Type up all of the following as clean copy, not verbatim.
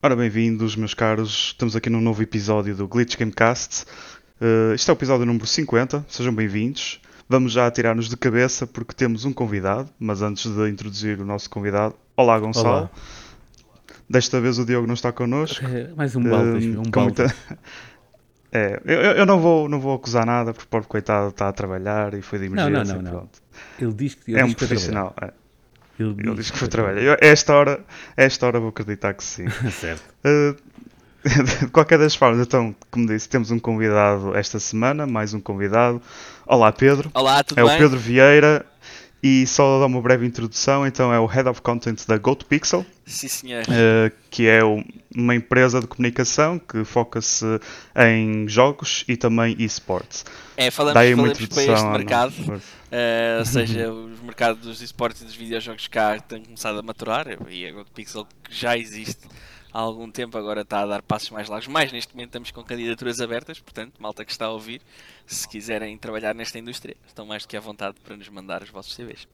Ora, bem-vindos, meus caros. Estamos aqui num novo episódio do Glitch Gamecast. Este é o episódio número 50. Sejam bem-vindos. Vamos já atirar-nos de cabeça porque temos um convidado. Mas antes de introduzir o nosso convidado... Olá, Gonçalo. Olá. Desta vez o Diogo não está connosco. Mais um balde. Eu não vou acusar nada porque o pobre coitado está a trabalhar e foi de emergência. Não. Ele diz que é um profissional. Ele diz que foi trabalhar. A esta hora vou acreditar que sim. Certo. De qualquer das formas, então, como disse, temos um convidado esta semana, mais um convidado. Olá, Pedro. Olá, tudo bem? É o Pedro Vieira e só dar uma breve introdução. Então, é o Head of Content da GoatPixel. Sim, senhor. Que é uma empresa de comunicação que foca-se em jogos e também esportes. É, falamos para este mercado, ou seja, o mercado dos esportes e dos videojogos cá tem começado a maturar e a GoatPixel, que já existe há algum tempo, agora está a dar passos mais largos, mas neste momento estamos com candidaturas abertas, portanto, malta que está a ouvir, se quiserem trabalhar nesta indústria, estão mais do que à vontade para nos mandar os vossos CVs.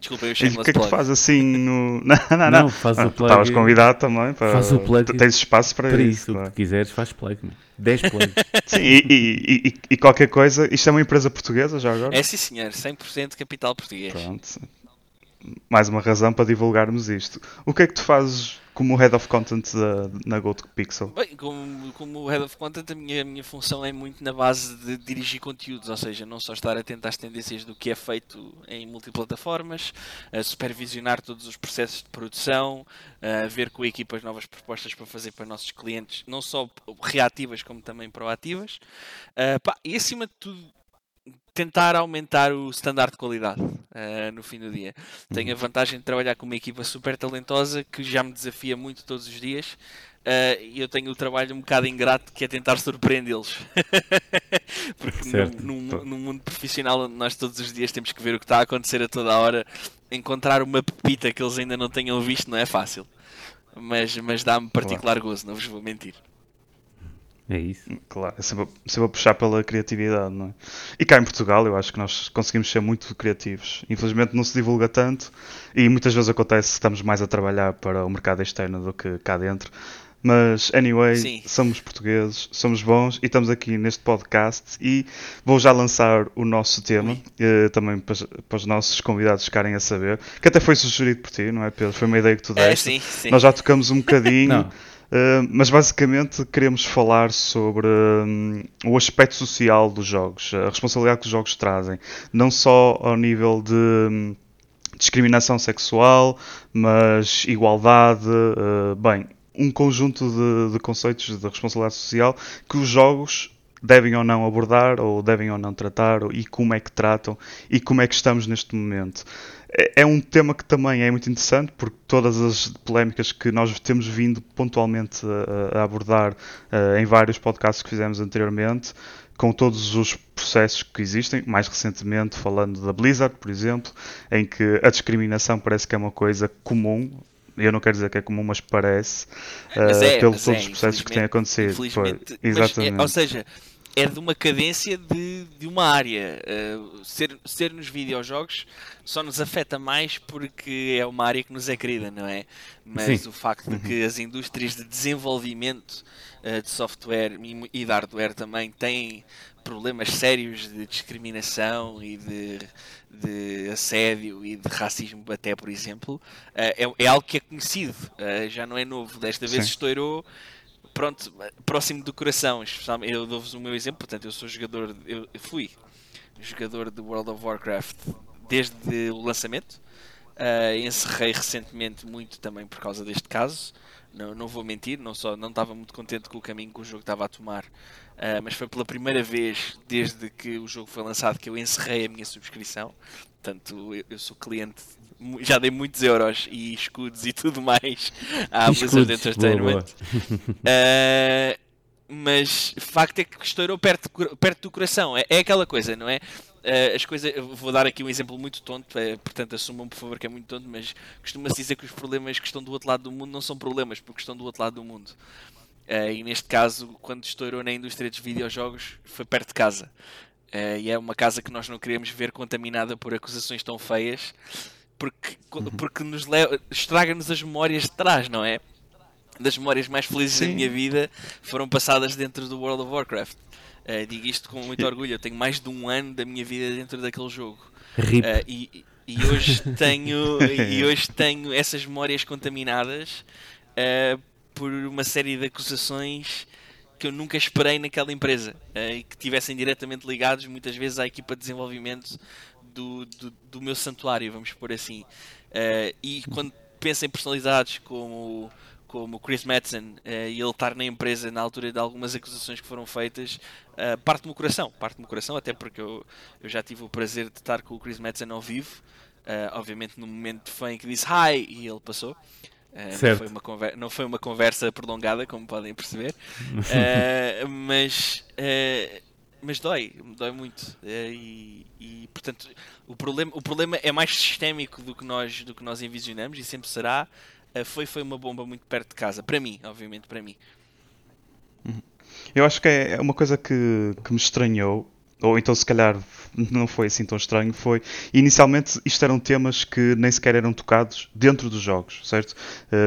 Desculpa, eu chamo-lhe. O que é que tu fazes assim no... Não, faz o plug. Estavas convidado também. Para... Faz o plug. Tens espaço para isso. Claro. O que quiseres, faz plug. 10 plugs. Sim, e qualquer coisa. Isto é uma empresa portuguesa já agora? É, sim, senhor. 100% capital português. Pronto. Mais uma razão para divulgarmos isto. O que é que tu fazes como Head of Content na GoatPixel? Bem, como Head of Content, a minha função é muito na base de dirigir conteúdos, ou seja, não só estar atento às tendências do que é feito em multiplataformas, a supervisionar todos os processos de produção, a ver com a equipa as novas propostas para fazer para nossos clientes, não só reativas como também proativas, e acima de tudo, tentar aumentar o standard de qualidade no fim do dia. Tenho a vantagem de trabalhar com uma equipa super talentosa que já me desafia muito todos os dias e eu tenho o trabalho um bocado ingrato que é tentar surpreendê-los. Porque num mundo profissional onde nós todos os dias temos que ver o que está a acontecer a toda a hora, encontrar uma pepita que eles ainda não tenham visto não é fácil. Mas dá-me particular gozo, não vos vou mentir. É isso. Claro, é sempre a puxar pela criatividade, não é? E cá em Portugal eu acho que nós conseguimos ser muito criativos. Infelizmente não se divulga tanto e muitas vezes acontece que estamos mais a trabalhar para o mercado externo do que cá dentro. Mas, anyway, sim, somos portugueses, somos bons e estamos aqui neste podcast e vou já lançar o nosso tema, também para os nossos convidados ficarem a saber, que até foi sugerido por ti, não é, Pedro? Foi uma ideia que tu deste. Sim. Nós já tocamos um bocadinho... mas basicamente queremos falar sobre o aspecto social dos jogos, a responsabilidade que os jogos trazem, não só ao nível de discriminação sexual, mas igualdade, um conjunto de conceitos de responsabilidade social que os jogos devem ou não abordar, ou devem ou não tratar, e como é que tratam, e como é que estamos neste momento. É um tema que também é muito interessante, porque todas as polémicas que nós temos vindo pontualmente a abordar em vários podcasts que fizemos anteriormente, com todos os processos que existem, mais recentemente falando da Blizzard, por exemplo, em que a discriminação parece que é uma coisa comum. Eu não quero dizer que é comum, mas parece, pelos todos os processos que têm acontecido. Infelizmente, exatamente. Ou seja... é de uma cadência de uma área. Ser nos videojogos só nos afeta mais porque é uma área que nos é querida, não é? Mas sim, o facto de que as indústrias de desenvolvimento de software e de hardware também têm problemas sérios de discriminação e de assédio e de racismo até, por exemplo, é algo que é conhecido, já não é novo. Desta vez estourou... Pronto, próximo do coração, eu dou-vos o meu exemplo, portanto, eu fui jogador de World of Warcraft desde o lançamento, encerrei recentemente muito também por causa deste caso, não vou mentir, não estava muito contente com o caminho que o jogo estava a tomar, mas foi pela primeira vez desde que o jogo foi lançado que eu encerrei a minha subscrição, portanto, eu sou cliente, já dei muitos euros e escudos e tudo mais à Blizzard Entertainment. Mas o facto é que estourou perto do coração. É aquela coisa, não é? As coisas, vou dar aqui um exemplo muito tonto, portanto assumam por favor que é muito tonto, mas costuma-se dizer que os problemas que estão do outro lado do mundo não são problemas porque estão do outro lado do mundo. E neste caso, quando estourou na indústria dos videojogos, foi perto de casa. E é uma casa que nós não queremos ver contaminada por acusações tão feias. porque nos estraga-nos as memórias de trás, não é? Das memórias mais felizes da minha vida foram passadas dentro do World of Warcraft. Digo isto com muito orgulho, eu tenho mais de um ano da minha vida dentro daquele jogo. E hoje tenho, essas memórias contaminadas por uma série de acusações que eu nunca esperei naquela empresa e que estivessem diretamente ligados muitas vezes à equipa de desenvolvimento do meu santuário, vamos pôr assim. E quando penso em personalidades como Chris Madsen e ele estar na empresa na altura de algumas acusações que foram feitas, parte-me o coração, até porque eu já tive o prazer de estar com o Chris Madsen ao vivo, obviamente no momento de fã em que disse hi e ele passou. Não foi uma conversa prolongada, como podem perceber, mas dói muito, e portanto o problema é mais sistémico do que nós envisionamos e sempre será. Foi uma bomba muito perto de casa, para mim, obviamente, para mim. Eu acho que é uma coisa que me estranhou, ou então se calhar não foi assim tão estranho, foi, inicialmente isto eram temas que nem sequer eram tocados dentro dos jogos, certo?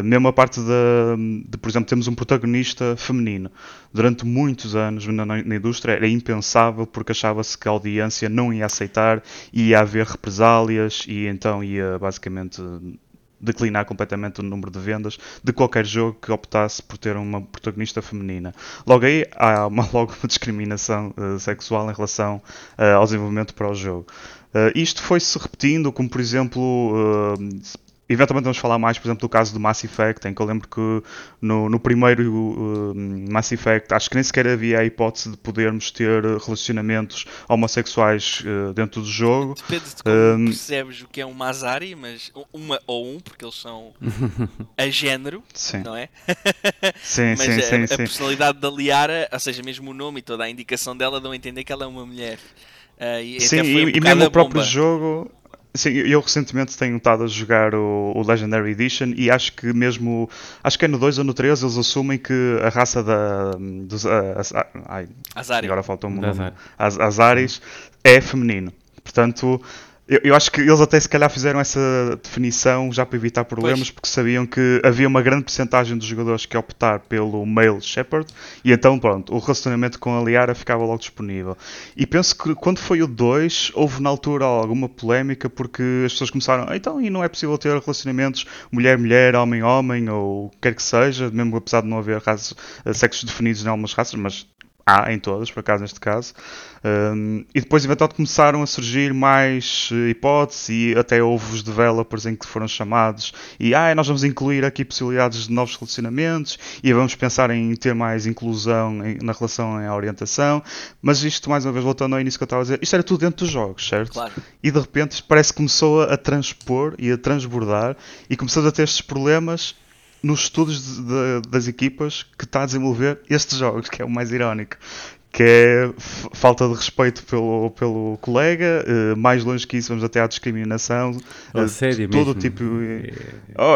Mesmo a parte de, por exemplo, temos um protagonista feminino. Durante muitos anos na indústria era impensável, porque achava-se que a audiência não ia aceitar, ia haver represálias e então ia basicamente declinar completamente o número de vendas de qualquer jogo que optasse por ter uma protagonista feminina. Logo aí há logo uma discriminação sexual em relação ao desenvolvimento para o jogo. Isto foi-se repetindo, como por exemplo, eventualmente vamos falar mais, por exemplo, do caso do Mass Effect, em que eu lembro que no primeiro Mass Effect acho que nem sequer havia a hipótese de podermos ter relacionamentos homossexuais dentro do jogo. Depende de como percebes o que é um Masari, mas porque eles são a género, sim. Não é? Sim, mas sim. A personalidade da Liara, ou seja, mesmo o nome e toda a indicação dela dão a entender que ela é uma mulher. E mesmo o próprio jogo... Sim, eu recentemente tenho estado a jogar o Legendary Edition e acho que mesmo, acho que é no 2 ou no 3 eles assumem que a raça Azaris é feminino. Portanto, eu acho que eles até se calhar fizeram essa definição já para evitar problemas, porque sabiam que havia uma grande percentagem dos jogadores que optar pelo male shepherd e então pronto, o relacionamento com a Liara ficava logo disponível. E penso que quando foi o 2, houve na altura alguma polémica porque as pessoas começaram, então e não é possível ter relacionamentos mulher-mulher, homem-homem ou o que quer que seja, mesmo apesar de não haver sexos definidos em algumas raças, mas... em todas, por acaso, neste caso. E depois, eventualmente, começaram a surgir mais hipóteses e até houve os developers em que foram chamados e nós vamos incluir aqui possibilidades de novos relacionamentos e vamos pensar em ter mais inclusão na relação à orientação. Mas isto, mais uma vez, voltando ao início que eu estava a dizer, isto era tudo dentro dos jogos, certo? Claro. E, de repente, parece que começou a transpor e a transbordar e começou a ter estes problemas nos estudos das equipas que está a desenvolver estes jogos, que é o mais irónico, que é falta de respeito pelo colega, mais longe que isso vamos até à discriminação, assédio todo mesmo. Tipo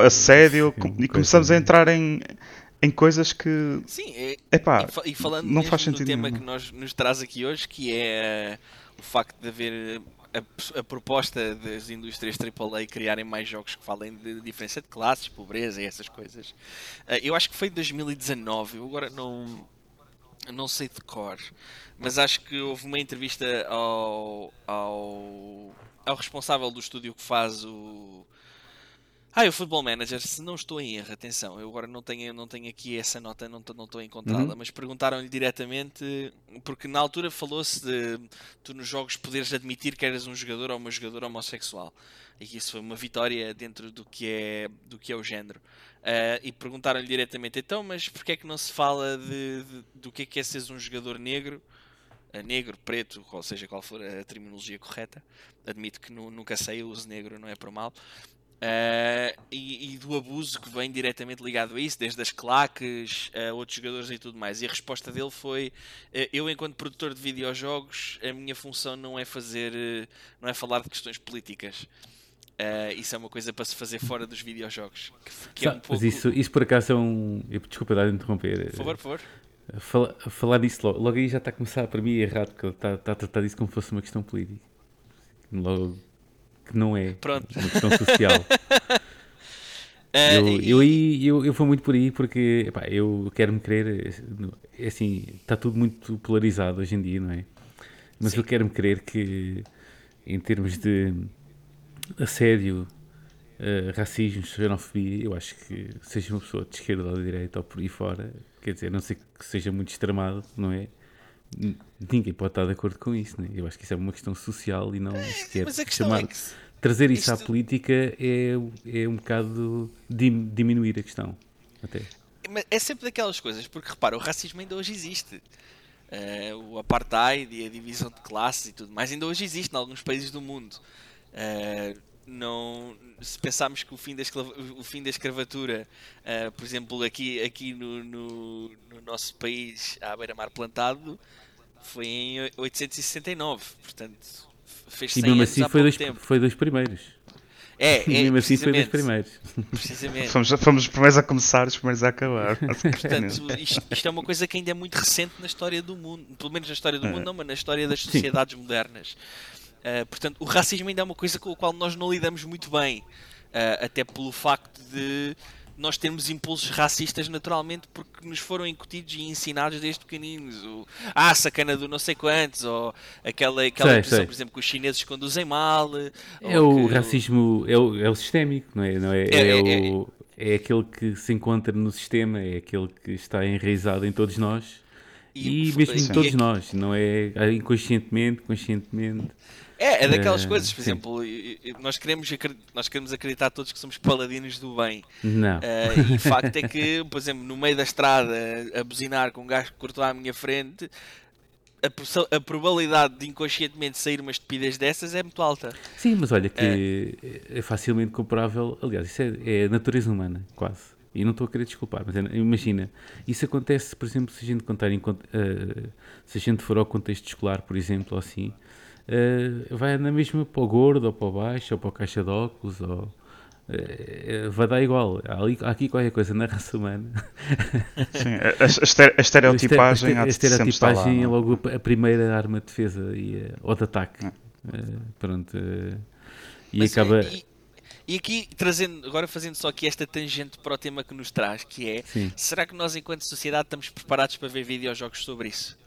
assédio, e começamos a entrar em coisas que falando não mesmo faz sentido do tema nenhum. Que nos traz aqui hoje, que é o facto de haver a proposta das indústrias AAA criarem mais jogos que falem de diferença de classes, pobreza e essas coisas. Eu acho que foi em 2019, eu agora não sei de cor, mas acho que houve uma entrevista ao responsável do estúdio que faz o Football Manager, se não estou em erro, atenção, eu agora não tenho aqui essa nota, não estou a encontrá-la, mas perguntaram-lhe diretamente, porque na altura falou-se de tu nos jogos poderes admitir que eras um jogador ou uma jogadora homossexual, e que isso foi uma vitória dentro do que é o género. E perguntaram-lhe diretamente, então, mas porquê é que não se fala do que é seres um jogador negro? Negro, preto, ou seja, qual for a terminologia correta, admito que nunca sei, eu uso negro, não é por mal. E do abuso que vem diretamente ligado a isso, desde as claques a outros jogadores e tudo mais. E a resposta dele foi, eu enquanto produtor de videojogos, a minha função não é falar de questões políticas. Isso é uma coisa para se fazer fora dos videojogos. Que é um pouco... Mas isso por acaso é um... Desculpa dar de interromper. Por favor. Falar disso logo aí já está a começar para mim errado, porque está a tratar disso como se fosse uma questão política. Logo... que não é. Pronto. Uma questão social. Eu fui muito por aí porque epá, eu quero-me crer, assim, está tudo muito polarizado hoje em dia, não é? Mas sim, eu quero-me crer que em termos de assédio, racismo, xenofobia, eu acho que seja uma pessoa de esquerda ou de direita ou por aí fora, quer dizer, a não ser que seja muito extremado, não é? Ninguém pode estar de acordo com isso, não é? Eu acho que isso é uma questão social e não sequer chamar... Trazer isso à política é um bocado diminuir a questão. Até. Mas é sempre daquelas coisas, porque repara, o racismo ainda hoje existe. O apartheid e a divisão de classes e tudo mais ainda hoje existe em alguns países do mundo. Não, se pensarmos que o fim da escravatura, por exemplo, aqui no nosso país, à beira-mar plantado, foi em 869, portanto... E mesmo assim foi dos primeiros. Mesmo assim foi dos primeiros. Precisamente. Fomos os primeiros a começar, os primeiros a acabar. Portanto, isto é uma coisa que ainda é muito recente na história do mundo. Pelo menos na história do mundo, não, mas na história das sociedades modernas. Portanto, o racismo ainda é uma coisa com a qual nós não lidamos muito bem. Até pelo facto de nós temos impulsos racistas naturalmente porque nos foram incutidos e ensinados desde pequeninos. Sacana do não sei quantos, ou aquela impressão, por exemplo, que os chineses conduzem mal. Racismo é o sistémico, não é? É aquele que se encontra no sistema, é aquele que está enraizado em todos nós. E mesmo em todos nós, não é inconscientemente, conscientemente. É daquelas coisas, por exemplo, nós queremos acreditar todos que somos paladinos do bem. Não. E o facto é que, por exemplo, no meio da estrada, a buzinar com um gajo que cortou à minha frente, a probabilidade de inconscientemente sair uma estupidez dessas é muito alta. Sim, mas olha que é facilmente comparável, aliás, isso é natureza humana, quase. E não estou a querer desculpar, mas imagina, isso acontece, por exemplo, se a gente contar se a gente for ao contexto escolar, por exemplo, assim, vai na mesma para o gordo, ou para o baixo, ou para o caixa de óculos, ou, vai dar igual. Há aqui qualquer coisa na raça humana. Sim, a estereotipagem há de sempre estar lá. A estereotipagem é logo a primeira arma de defesa, ou de ataque. Acaba... E aqui, fazendo só aqui esta tangente para o tema que nos traz, que é, sim, será que nós enquanto sociedade estamos preparados para ver videojogos sobre isso?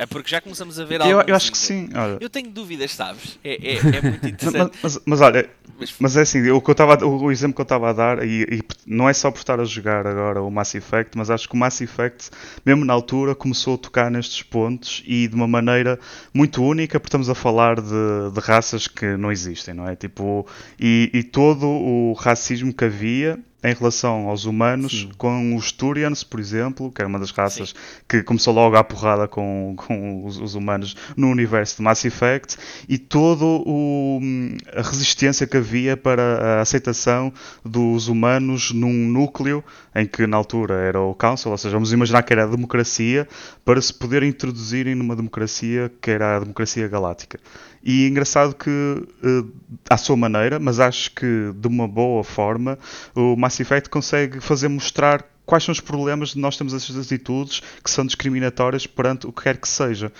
É porque já começamos a ver algo... Eu acho que sim. Olha. Eu tenho dúvidas, sabes? É muito interessante. mas olha, mas é assim, o exemplo que eu estava a dar, e não é só por estar a jogar agora o Mass Effect, mas acho que o Mass Effect, mesmo na altura, começou a tocar nestes pontos e de uma maneira muito única, porque estamos a falar de raças que não existem, não é? Tipo, e todo o racismo que havia em relação aos humanos, sim, com os Turians, por exemplo, que era uma das raças, sim, que começou logo à porrada com os humanos no universo de Mass Effect, e toda a resistência que havia para a aceitação dos humanos num núcleo em que na altura era o Council, ou seja, vamos imaginar que era a democracia, para se poder introduzirem numa democracia que era a democracia galáctica. E é engraçado que, à sua maneira, mas acho que de uma boa forma, o Mass Effect consegue fazer mostrar quais são os problemas de nós termos essas atitudes que são discriminatórias perante o que quer que seja.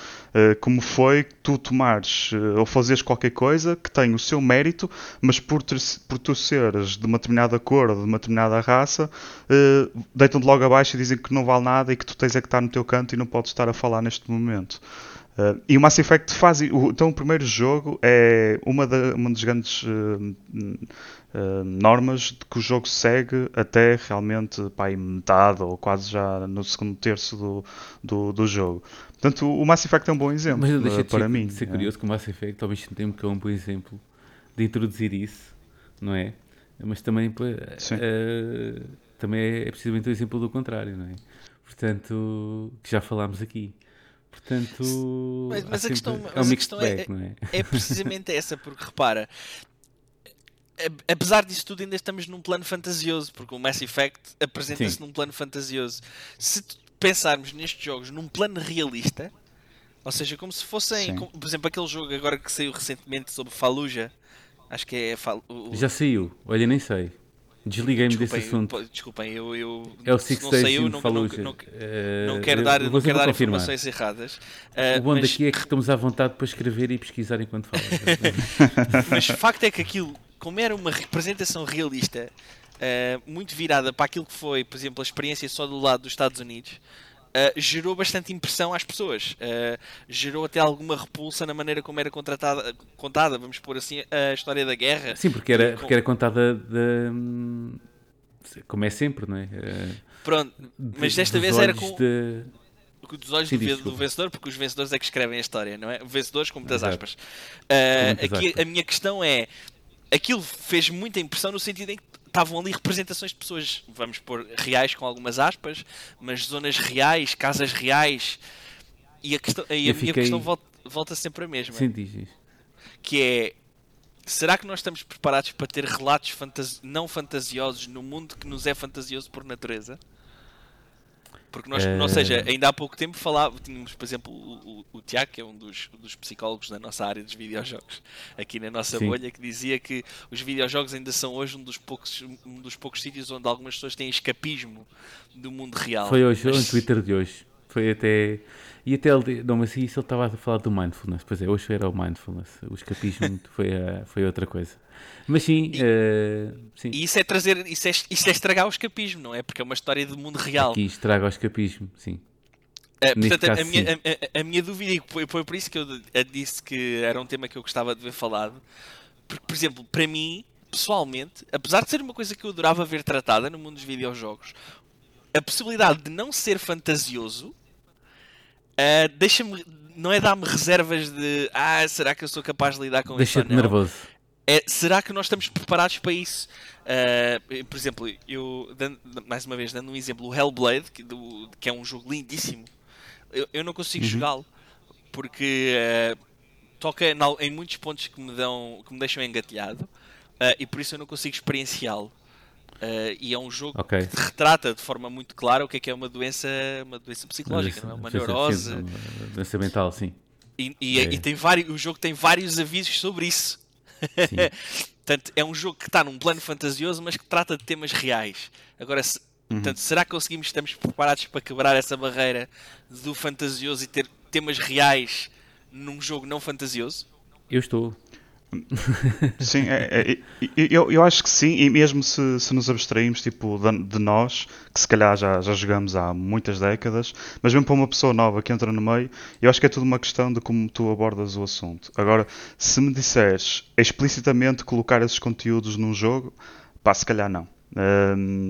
Como foi tu tomares ou fazeres qualquer coisa que tem o seu mérito, mas por tu seres de uma determinada cor ou de uma determinada raça, deitam-te logo abaixo e dizem que não vale nada e que tu tens é que estar no teu canto e não podes estar a falar neste momento. E o Mass Effect faz... Então o primeiro jogo é uma das grandes normas que o jogo segue até realmente pá, metade ou quase já no segundo terço do jogo. Portanto, o Mass Effect é um bom exemplo para mim. Deixa de ser curioso que o Mass Effect, ao mesmo tempo que é um bom exemplo de introduzir isso, não é? Mas também é precisamente o exemplo do contrário, não é? Portanto, que já falámos aqui. Portanto, mas a questão, é precisamente essa, porque repara, apesar disso tudo ainda estamos num plano fantasioso, porque o Mass Effect apresenta-se, sim, num plano fantasioso. Se pensarmos nestes jogos num plano realista, ou seja, como se fossem, por exemplo, aquele jogo agora que saiu recentemente sobre Fallujah, acho que é... Já saiu, olha, nem sei. Desliguei-me desse assunto. Desculpem, eu é o Six Days of Fallujah. Não quero dar informações erradas. O bom daqui é que estamos à vontade para escrever e pesquisar enquanto falamos. Mas o facto é que aquilo, como era uma representação realista, muito virada para aquilo que foi, por exemplo, a experiência só do lado dos Estados Unidos, gerou bastante impressão às pessoas, gerou até alguma repulsa na maneira como era contada, vamos pôr assim, a história da guerra. Sim, porque era contada de... como é sempre, não é? Pronto, mas desta vez era com... dos olhos do vencedor, porque os vencedores é que escrevem a história, não é? Vencedores com muitas aspas. Aqui a minha questão é, aquilo fez muita impressão no sentido em que estavam ali representações de pessoas, vamos pôr, reais com algumas aspas, mas zonas reais, casas reais, e a minha questão volta sempre a mesma. Sim, diz. Que é, será que nós estamos preparados para ter relatos não fantasiosos no mundo que nos é fantasioso por natureza? Porque nós, ou seja, ainda há pouco tempo tínhamos, por exemplo, o Tiago, que é um dos psicólogos da nossa área dos videojogos, aqui na nossa bolha, que dizia que os videojogos ainda são hoje um dos poucos sítios onde algumas pessoas têm escapismo do mundo real. Foi hoje, no Twitter de hoje. Foi até... E até ele... Não, mas isso ele estava a falar do mindfulness. Pois é, hoje era o mindfulness. O escapismo foi outra coisa. Mas sim... sim. E isso é trazer... Isso é estragar o escapismo, não é? Porque é uma história do mundo real. Aqui estraga o escapismo, sim. Portanto, caso, a minha dúvida, e foi por isso que eu disse que era um tema que eu gostava de ver falado. Porque, por exemplo, para mim, pessoalmente, apesar de ser uma coisa que eu adorava ver tratada no mundo dos videojogos, a possibilidade de não ser fantasioso deixa-me, não é dar-me reservas de será que eu sou capaz de lidar com isso ou não? Deixa-te nervoso. Será que nós estamos preparados para isso? Por exemplo, eu mais uma vez dando um exemplo, o Hellblade, que é um jogo lindíssimo, eu não consigo jogá-lo porque toca em muitos pontos que me deixam engatilhado e por isso eu não consigo experienciá-lo. E é um jogo que retrata de forma muito clara o que é uma doença psicológica, não é? Uma neurose. Uma doença mental, sim. E o jogo tem vários avisos sobre isso. Portanto, é um jogo que está num plano fantasioso, mas que trata de temas reais. Agora, portanto, será que estamos preparados para quebrar essa barreira do fantasioso e ter temas reais num jogo não fantasioso? Eu estou... Sim, eu acho que sim, e mesmo se nos abstraímos tipo, de nós, que se calhar já jogamos há muitas décadas, mas mesmo para uma pessoa nova que entra no meio, eu acho que é tudo uma questão de como tu abordas o assunto. Agora, se me disseres explicitamente colocar esses conteúdos num jogo, pá, se calhar não.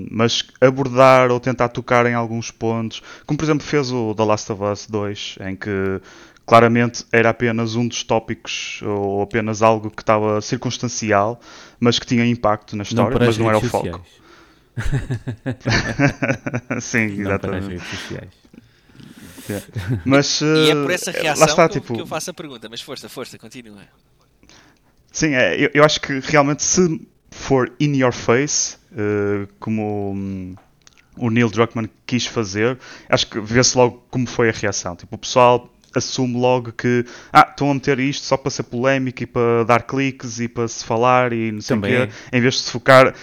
Mas abordar ou tentar tocar em alguns pontos, como por exemplo fez o The Last of Us 2, em que claramente era apenas um dos tópicos ou apenas algo que estava circunstancial, mas que tinha impacto na história, mas não era o foco. Sim, não, exatamente. Mas, e é por essa reação que eu faço a pergunta, mas força, continua. Sim, eu acho que realmente se for in your face, como... o Neil Druckmann quis fazer, acho que vê-se logo como foi a reação. Tipo, o pessoal assume logo que estão a meter isto só para ser polémico e para dar cliques e para se falar e não sei o quê, em vez de se focar...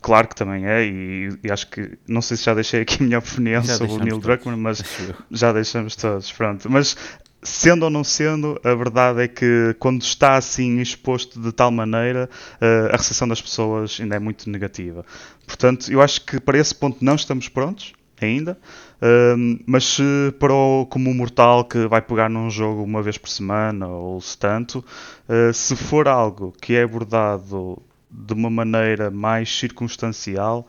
Claro que também é, e acho que... Não sei se já deixei aqui a minha opinião sobre o Neil Druckmann, mas já deixamos todos, pronto. Mas, sendo ou não sendo, a verdade é que quando está assim exposto de tal maneira, a recepção das pessoas ainda é muito negativa. Portanto, eu acho que para esse ponto não estamos prontos ainda, mas para como um mortal que vai pegar num jogo uma vez por semana ou se tanto, se for algo que é abordado de uma maneira mais circunstancial,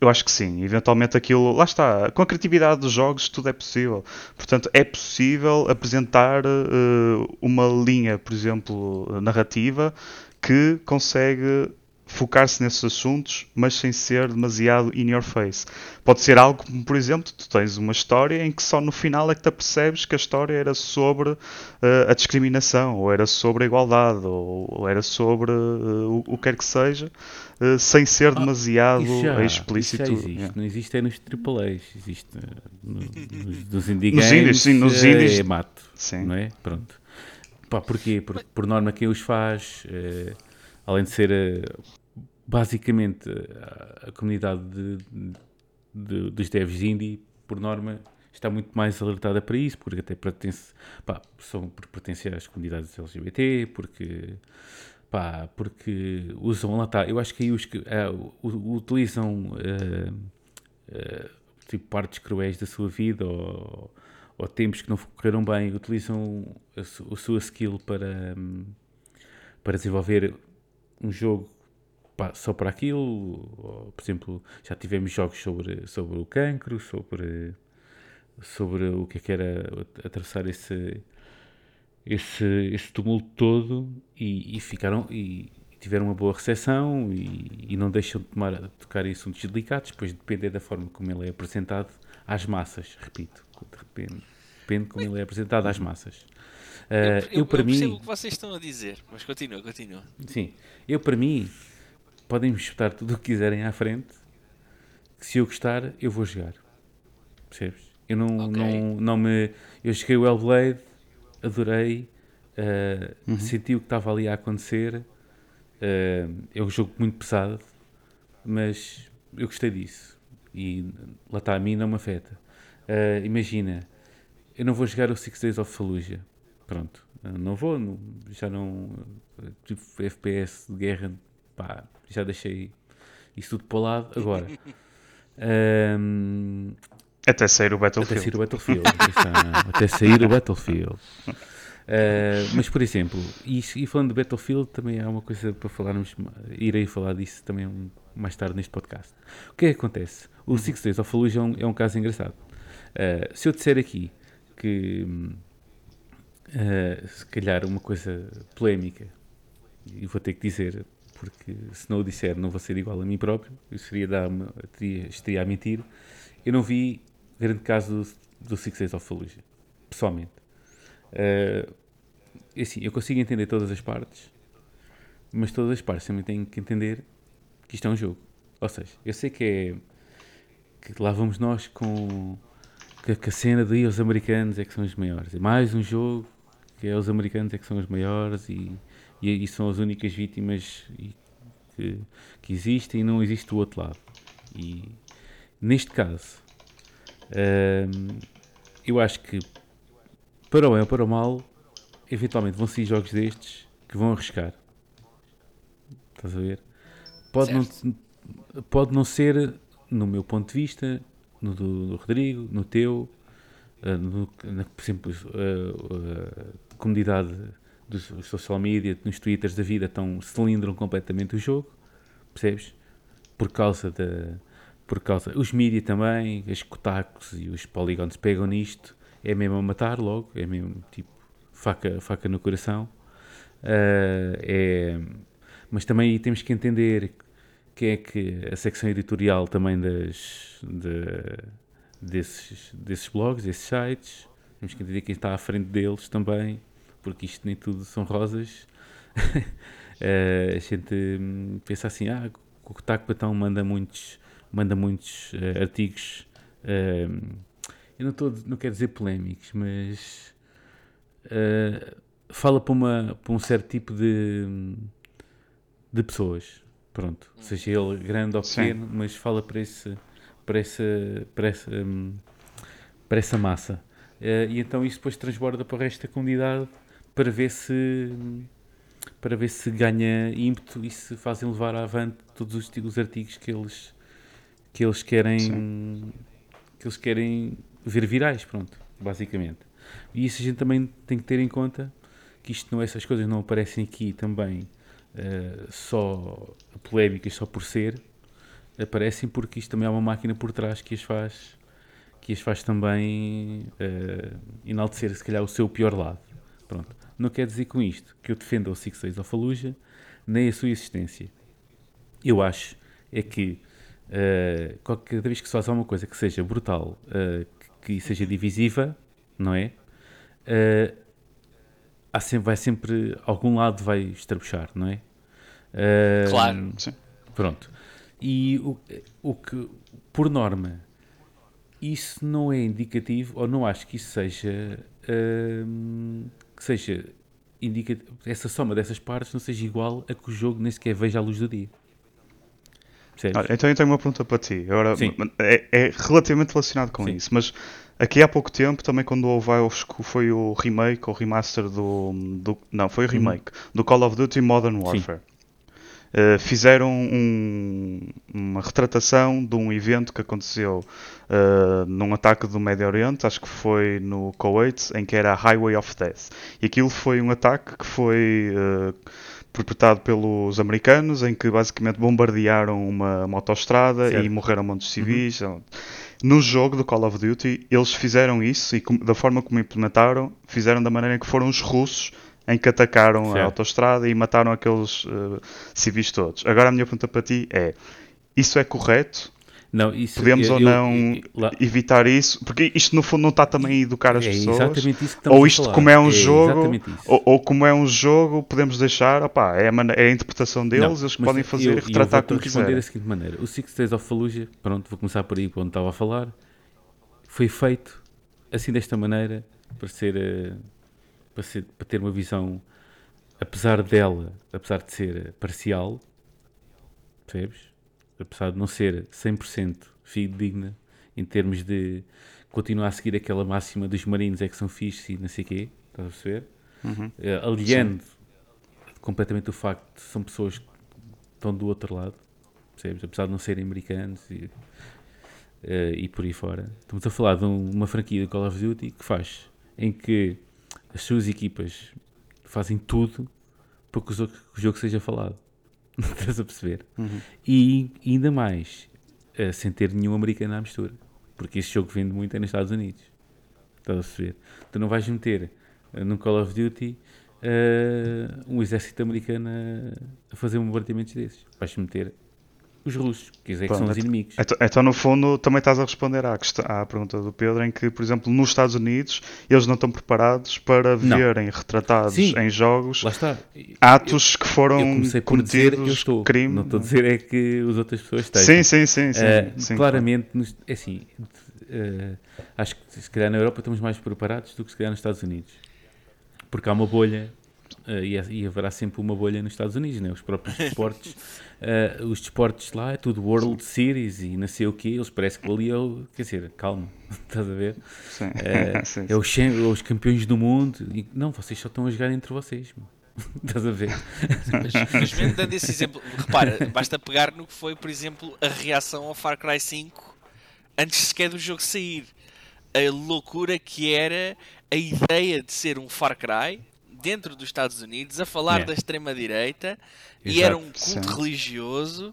eu acho que sim, eventualmente aquilo, lá está, com a criatividade dos jogos tudo é possível, portanto é possível apresentar uma linha, por exemplo, narrativa que consegue focar-se nesses assuntos, mas sem ser demasiado in your face. Pode ser algo como, por exemplo, tu tens uma história em que só no final é que te apercebes que a história era sobre a discriminação, ou era sobre a igualdade, ou era sobre o que quer que seja, sem ser demasiado explícito. Isso já existe. Não existe é nos AAAs, existe nos indie games, nos indies, é mato, sim. Não é? Pronto. Pá, porquê? Por norma quem os faz, além de ser basicamente a comunidade dos devs indie, por norma, está muito mais alertada para isso, porque até pertence, porque pertence às comunidades LGBT, porque usam, lá está, eu acho que aí os que utilizam tipo partes cruéis da sua vida ou tempos que não correram bem, utilizam a sua skill para desenvolver um jogo só para aquilo. Ou, por exemplo, já tivemos jogos sobre o cancro, sobre o que é que era atravessar esse tumulto todo, e ficaram e tiveram uma boa recepção, e não deixam de tocar em assuntos delicados, pois depende da forma como ele é apresentado às massas. Repito, depende como ele é apresentado às massas. Eu percebo o que vocês estão a dizer, mas continua. Sim, eu para mim, podem-me chutar tudo o que quiserem à frente, que se eu gostar, eu vou jogar. Percebes? Eu não me... Eu cheguei ao Hellblade, adorei, senti o que estava ali a acontecer. É um jogo muito pesado, mas eu gostei disso. E lá está, a mim não me afeta. Imagina, eu não vou jogar o Six Days of Fallujah. Pronto, não vou, já não... Tipo, FPS de guerra, já deixei isso tudo para o lado. Agora... até sair o Battlefield. Até sair o Battlefield. Mas, por exemplo, e falando de Battlefield, também há uma coisa para falarmos. Irei falar disso também mais tarde neste podcast. O que é que acontece? O Six Days of Fallujah é um caso engraçado. Se eu disser aqui que, se calhar, uma coisa polémica, e vou ter que dizer, porque se não o disser não vou ser igual a mim próprio, eu estaria a mentir. Eu não vi grande caso do Six Days of Fallujah, pessoalmente. Assim, eu consigo entender todas as partes, mas todas as partes também têm que entender que isto é um jogo. Ou seja, eu sei que lá vamos nós com que a cena de os americanos é que são os maiores. É mais um jogo que é os americanos é que são os maiores e são as únicas vítimas que existem, e não existe o outro lado. E neste caso... eu acho que, para o bem ou para o mal, eventualmente vão sair jogos destes que vão arriscar. Estás a ver? Pode não ser, no meu ponto de vista, no do Rodrigo, no teu, por exemplo, a comunidade dos social media, nos twitters da vida, cilindram completamente o jogo, percebes? Por causa os mídia também, os Kotakus e os polígonos pegam nisto, é mesmo a matar logo, é mesmo tipo faca no coração. Mas também temos que entender que é que a secção editorial também desses blogs, desses sites, temos que entender quem está à frente deles também, porque isto nem tudo são rosas. A gente pensa assim, o Kotaku então manda muitos artigos, eu não quero dizer polémicos, mas fala para um certo tipo de pessoas, pronto, seja ele grande ou pequeno. Sim. Mas fala para essa massa, e então isso depois transborda para o resto da comunidade, para ver se ganha ímpeto e se fazem levar avante todos os artigos que eles querem ver virais, pronto, basicamente. E isso a gente também tem que ter em conta, que isto não, essas coisas não aparecem aqui também só polémicas, só por ser, aparecem porque isto também há uma máquina por trás que as faz também enaltecer, se calhar, o seu pior lado. Pronto. Não quer dizer com isto que eu defenda o Six Days of Fallujah, nem a sua existência. Eu acho é que cada vez que se faz alguma coisa que seja brutal, que seja divisiva, não é? Vai sempre algum lado vai estrabuchar, não é? Claro, sim. Pronto. E o que, por norma, isso não é indicativo, ou não acho que isso seja indicativo, essa soma dessas partes não seja igual a que o jogo nem sequer veja a luz do dia. Olha, então eu tenho uma pergunta para ti. Agora, é relativamente relacionado com isso, mas aqui há pouco tempo, também quando houve, acho que foi o remake ou remaster do Call of Duty Modern Warfare. Fizeram uma retratação de um evento que aconteceu num ataque do Médio Oriente, acho que foi no Kuwait, em que era a Highway of Death. E aquilo foi um ataque que foi perpetrado pelos americanos, em que basicamente bombardearam uma autoestrada e morreram muitos civis. No jogo do Call of Duty, eles fizeram isso e da forma como implementaram, fizeram da maneira que foram os russos em que atacaram a autoestrada e mataram aqueles civis todos. Agora a minha pergunta para ti é, isso é correto? Não, isso, podemos ou não evitar isso? Porque isto no fundo não está também a educar as pessoas? Exatamente isso que ou isto como é um jogo, ou como é um jogo podemos deixar, opá, é a interpretação deles, eles podem fazer e retratar como quiser. Eu vou responder da seguinte maneira, o Six Days of Fallujah, pronto, vou começar por aí quando estava a falar, foi feito assim desta maneira para ser... para ter uma visão, apesar de ser parcial, percebes? Apesar de não ser 100% fidedigna, em termos de continuar a seguir aquela máxima dos marinhos é que são fixos e não sei o quê, estás a perceber? Aliando completamente o facto de são pessoas que estão do outro lado, percebes? Apesar de não serem americanos e por aí fora. Estamos a falar de uma franquia de Call of Duty que faz, em que as suas equipas fazem tudo para que o jogo seja falado. Estás a perceber? E ainda mais, sem ter nenhum americano à mistura. Porque este jogo vende muito é nos Estados Unidos. Estás a perceber? Tu não vais meter no Call of Duty um exército americano a fazer bombardeamentos desses. Vais meter os russos, que são os inimigos. Então, no fundo, também estás a responder à pergunta do Pedro, em que, por exemplo, nos Estados Unidos, eles não estão preparados para verem retratados em jogos atos que foram cometidos, crime. Não estou a dizer é que as outras pessoas estejam. Sim. Claramente, é assim, acho que se calhar na Europa estamos mais preparados do que se calhar nos Estados Unidos. Porque há uma bolha... e haverá sempre uma bolha nos Estados Unidos, né? Os próprios desportos, os desportos lá, é tudo World Series e não sei o quê, eles parece que ali é o... Quer dizer, calma, estás a ver? Os campeões do mundo. E, não, vocês só estão a jogar entre vocês, mano. Estás a ver? Mas mesmo dando esse exemplo, repara, basta pegar no que foi, por exemplo, a reação ao Far Cry 5 antes sequer do jogo sair. A loucura que era a ideia de ser um Far Cry dentro dos Estados Unidos, a falar da extrema-direita, e era um culto religioso.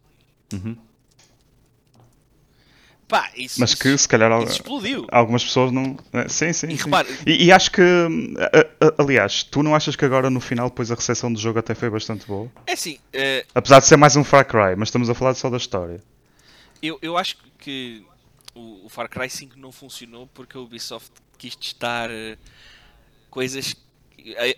Pá, isso, mas que se calhar explodiu. Algumas pessoas não... Sim. Repara... E acho que, aliás, tu não achas que agora no final depois a recepção do jogo até foi bastante boa? É sim. Apesar de ser mais um Far Cry, mas estamos a falar só da história. Eu acho que o Far Cry 5 não funcionou porque a Ubisoft quis testar coisas que...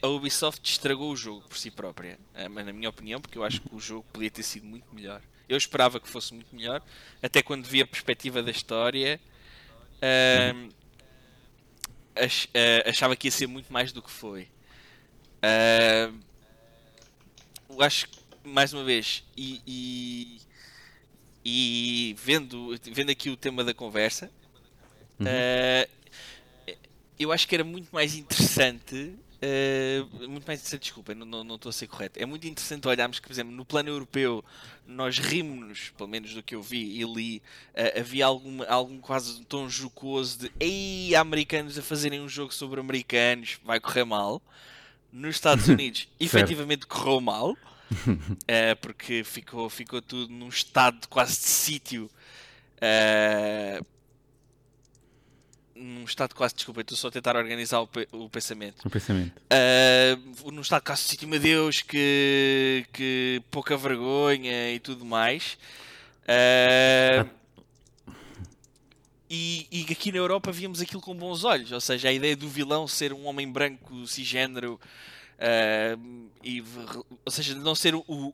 A Ubisoft estragou o jogo por si própria, mas na minha opinião, porque eu acho que o jogo podia ter sido muito melhor. Eu esperava que fosse muito melhor, até quando vi a perspectiva da história, achava que ia ser muito mais do que foi. Acho que, mais uma vez, e vendo aqui o tema da conversa, eu acho que era muito mais interessante, não estou a ser correto. É muito interessante olharmos que, por exemplo, no plano europeu, nós rimos-nos, pelo menos do que eu vi e li, havia algum quase um tom jocoso de "ei, americanos a fazerem um jogo sobre americanos, vai correr mal". Nos Estados Unidos, efetivamente correu mal, porque ficou tudo num estado quase de sítio. Num estado quase, desculpa, estou só a tentar organizar o pensamento. Num estado quase de sítio, meu Deus, que pouca vergonha e tudo mais. E aqui na Europa víamos aquilo com bons olhos, ou seja, a ideia do vilão ser um homem branco, cisgênero, ou seja, não ser o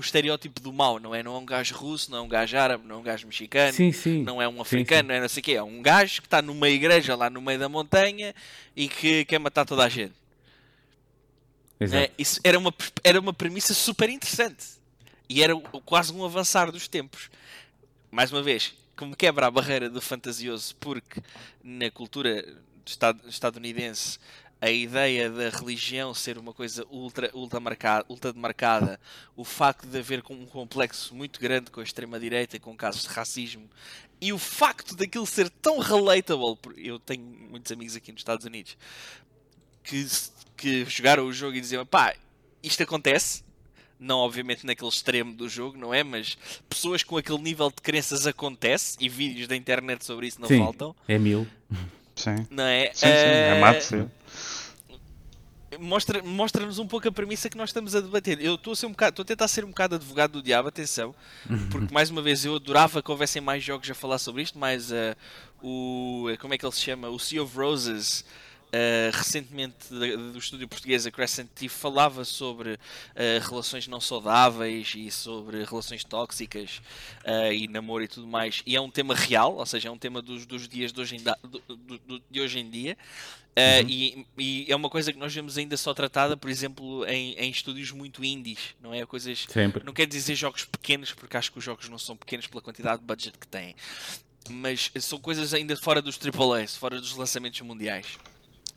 estereótipo do mau, não é? Não é um gajo russo, não é um gajo árabe, não é um gajo mexicano, não é um africano, não é não sei o quê. É um gajo que está numa igreja lá no meio da montanha e que quer matar toda a gente. Exato. Isso era uma premissa super interessante e era quase um avançar dos tempos. mais uma vez, que me quebra a barreira do fantasioso, porque na cultura estadunidense a ideia da religião ser uma coisa ultra marcada, o facto de haver um complexo muito grande com a extrema-direita, com casos de racismo, e o facto daquilo ser tão relatable. Eu tenho muitos amigos aqui nos Estados Unidos que jogaram o jogo e diziam, pá, isto acontece, não obviamente naquele extremo do jogo, não é? Mas pessoas com aquele nível de crenças acontece, e vídeos da internet sobre isso não faltam. É mil. Sim. Não é? Sim, sim. É mato. Mostra-nos um pouco a premissa que nós estamos a debater. Eu estou a tentar ser um bocado advogado do diabo, atenção, porque mais uma vez eu adorava que houvessem mais jogos a falar sobre isto, mas como é que ele se chama? O Sea of Roses, recentemente do estúdio português a Crescent T, falava sobre relações não saudáveis e sobre relações tóxicas e namoro e tudo mais, e é um tema real, ou seja, é um tema dos dias de hoje em dia. E é uma coisa que nós vemos ainda só tratada, por exemplo, em estúdios muito indies, não é? Coisas, não quero dizer jogos pequenos, porque acho que os jogos não são pequenos pela quantidade de budget que têm, mas são coisas ainda fora dos AAAs, fora dos lançamentos mundiais,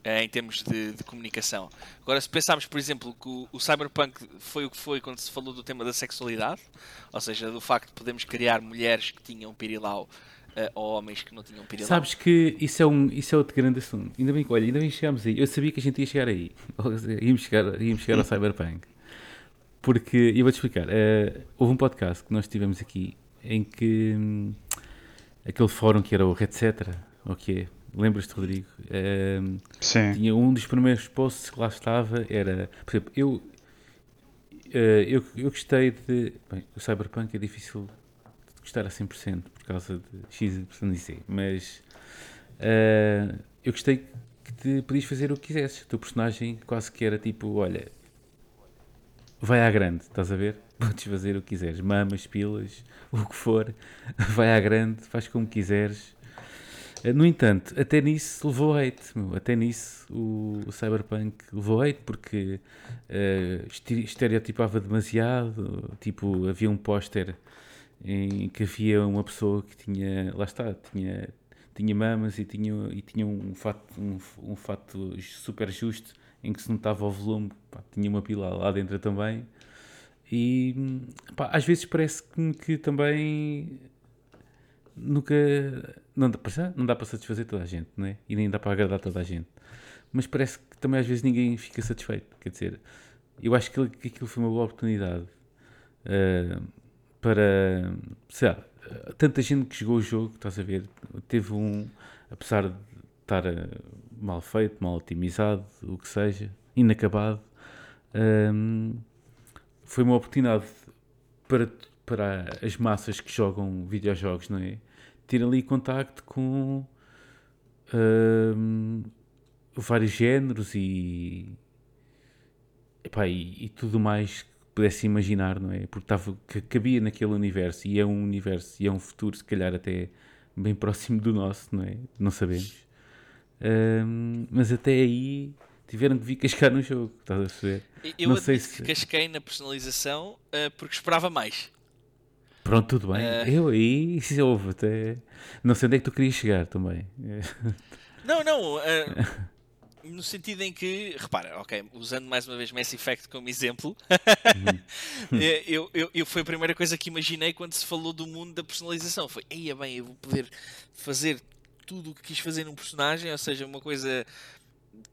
em termos de comunicação. Agora, se pensarmos, por exemplo, que o Cyberpunk foi o que foi quando se falou do tema da sexualidade, ou seja, do facto de podermos criar mulheres que tinham pirilau, ou homens que não tinham pirilau. Sabes que isso é outro grande assunto. Ainda bem que, olha, ainda bem que chegámos aí. Eu sabia que a gente ia chegar aí. Íamos chegar ao Cyberpunk. Porque, eu vou-te explicar, houve um podcast que nós tivemos aqui em que aquele fórum que era o Etc, ou que é, lembras-te, Rodrigo? Sim. Tinha um dos primeiros posts que lá estava, era, por exemplo, eu gostei de... Bem, o Cyberpunk é difícil de gostar a 100%, por causa de X, Y e Z, mas eu gostei que te podias fazer o que quisesses. O teu personagem quase que era tipo, olha, vai à grande, estás a ver? Podes fazer o que quiseres, mamas, pilas, o que for, vai à grande, faz como quiseres. No entanto, até nisso levou hate, meu. Até nisso o Cyberpunk levou hate, porque estereotipava demasiado. Tipo, havia um póster em que havia uma pessoa que tinha, lá está, tinha mamas e tinha um fato super justo em que se notava o volume, pá, tinha uma pila lá dentro também, e pá, às vezes parece-me que também nunca, não dá para satisfazer toda a gente, não é? E nem dá para agradar toda a gente, mas parece que também às vezes ninguém fica satisfeito. Quer dizer, eu acho que aquilo foi uma boa oportunidade para, sei lá, tanta gente que jogou o jogo, estás a ver, teve apesar de estar mal feito, mal otimizado, o que seja, inacabado, foi uma oportunidade para as massas que jogam videojogos, não é? Ter ali contacto com vários géneros e tudo mais pudesse imaginar, não é? Porque que cabia naquele universo, e é um universo, e é um futuro, se calhar até bem próximo do nosso, não é? Não sabemos. Mas até aí tiveram que vir cascar no jogo, estás a perceber? Eu não sei se casquei na personalização porque esperava mais. Pronto, tudo bem. Eu aí, isso houve até... Não sei onde é que tu querias chegar também. Não. No sentido em que, repara, ok, usando mais uma vez Mass Effect como exemplo, eu foi a primeira coisa que imaginei quando se falou do mundo da personalização. Foi, eia bem, eu vou poder fazer tudo o que quis fazer num personagem, ou seja, uma coisa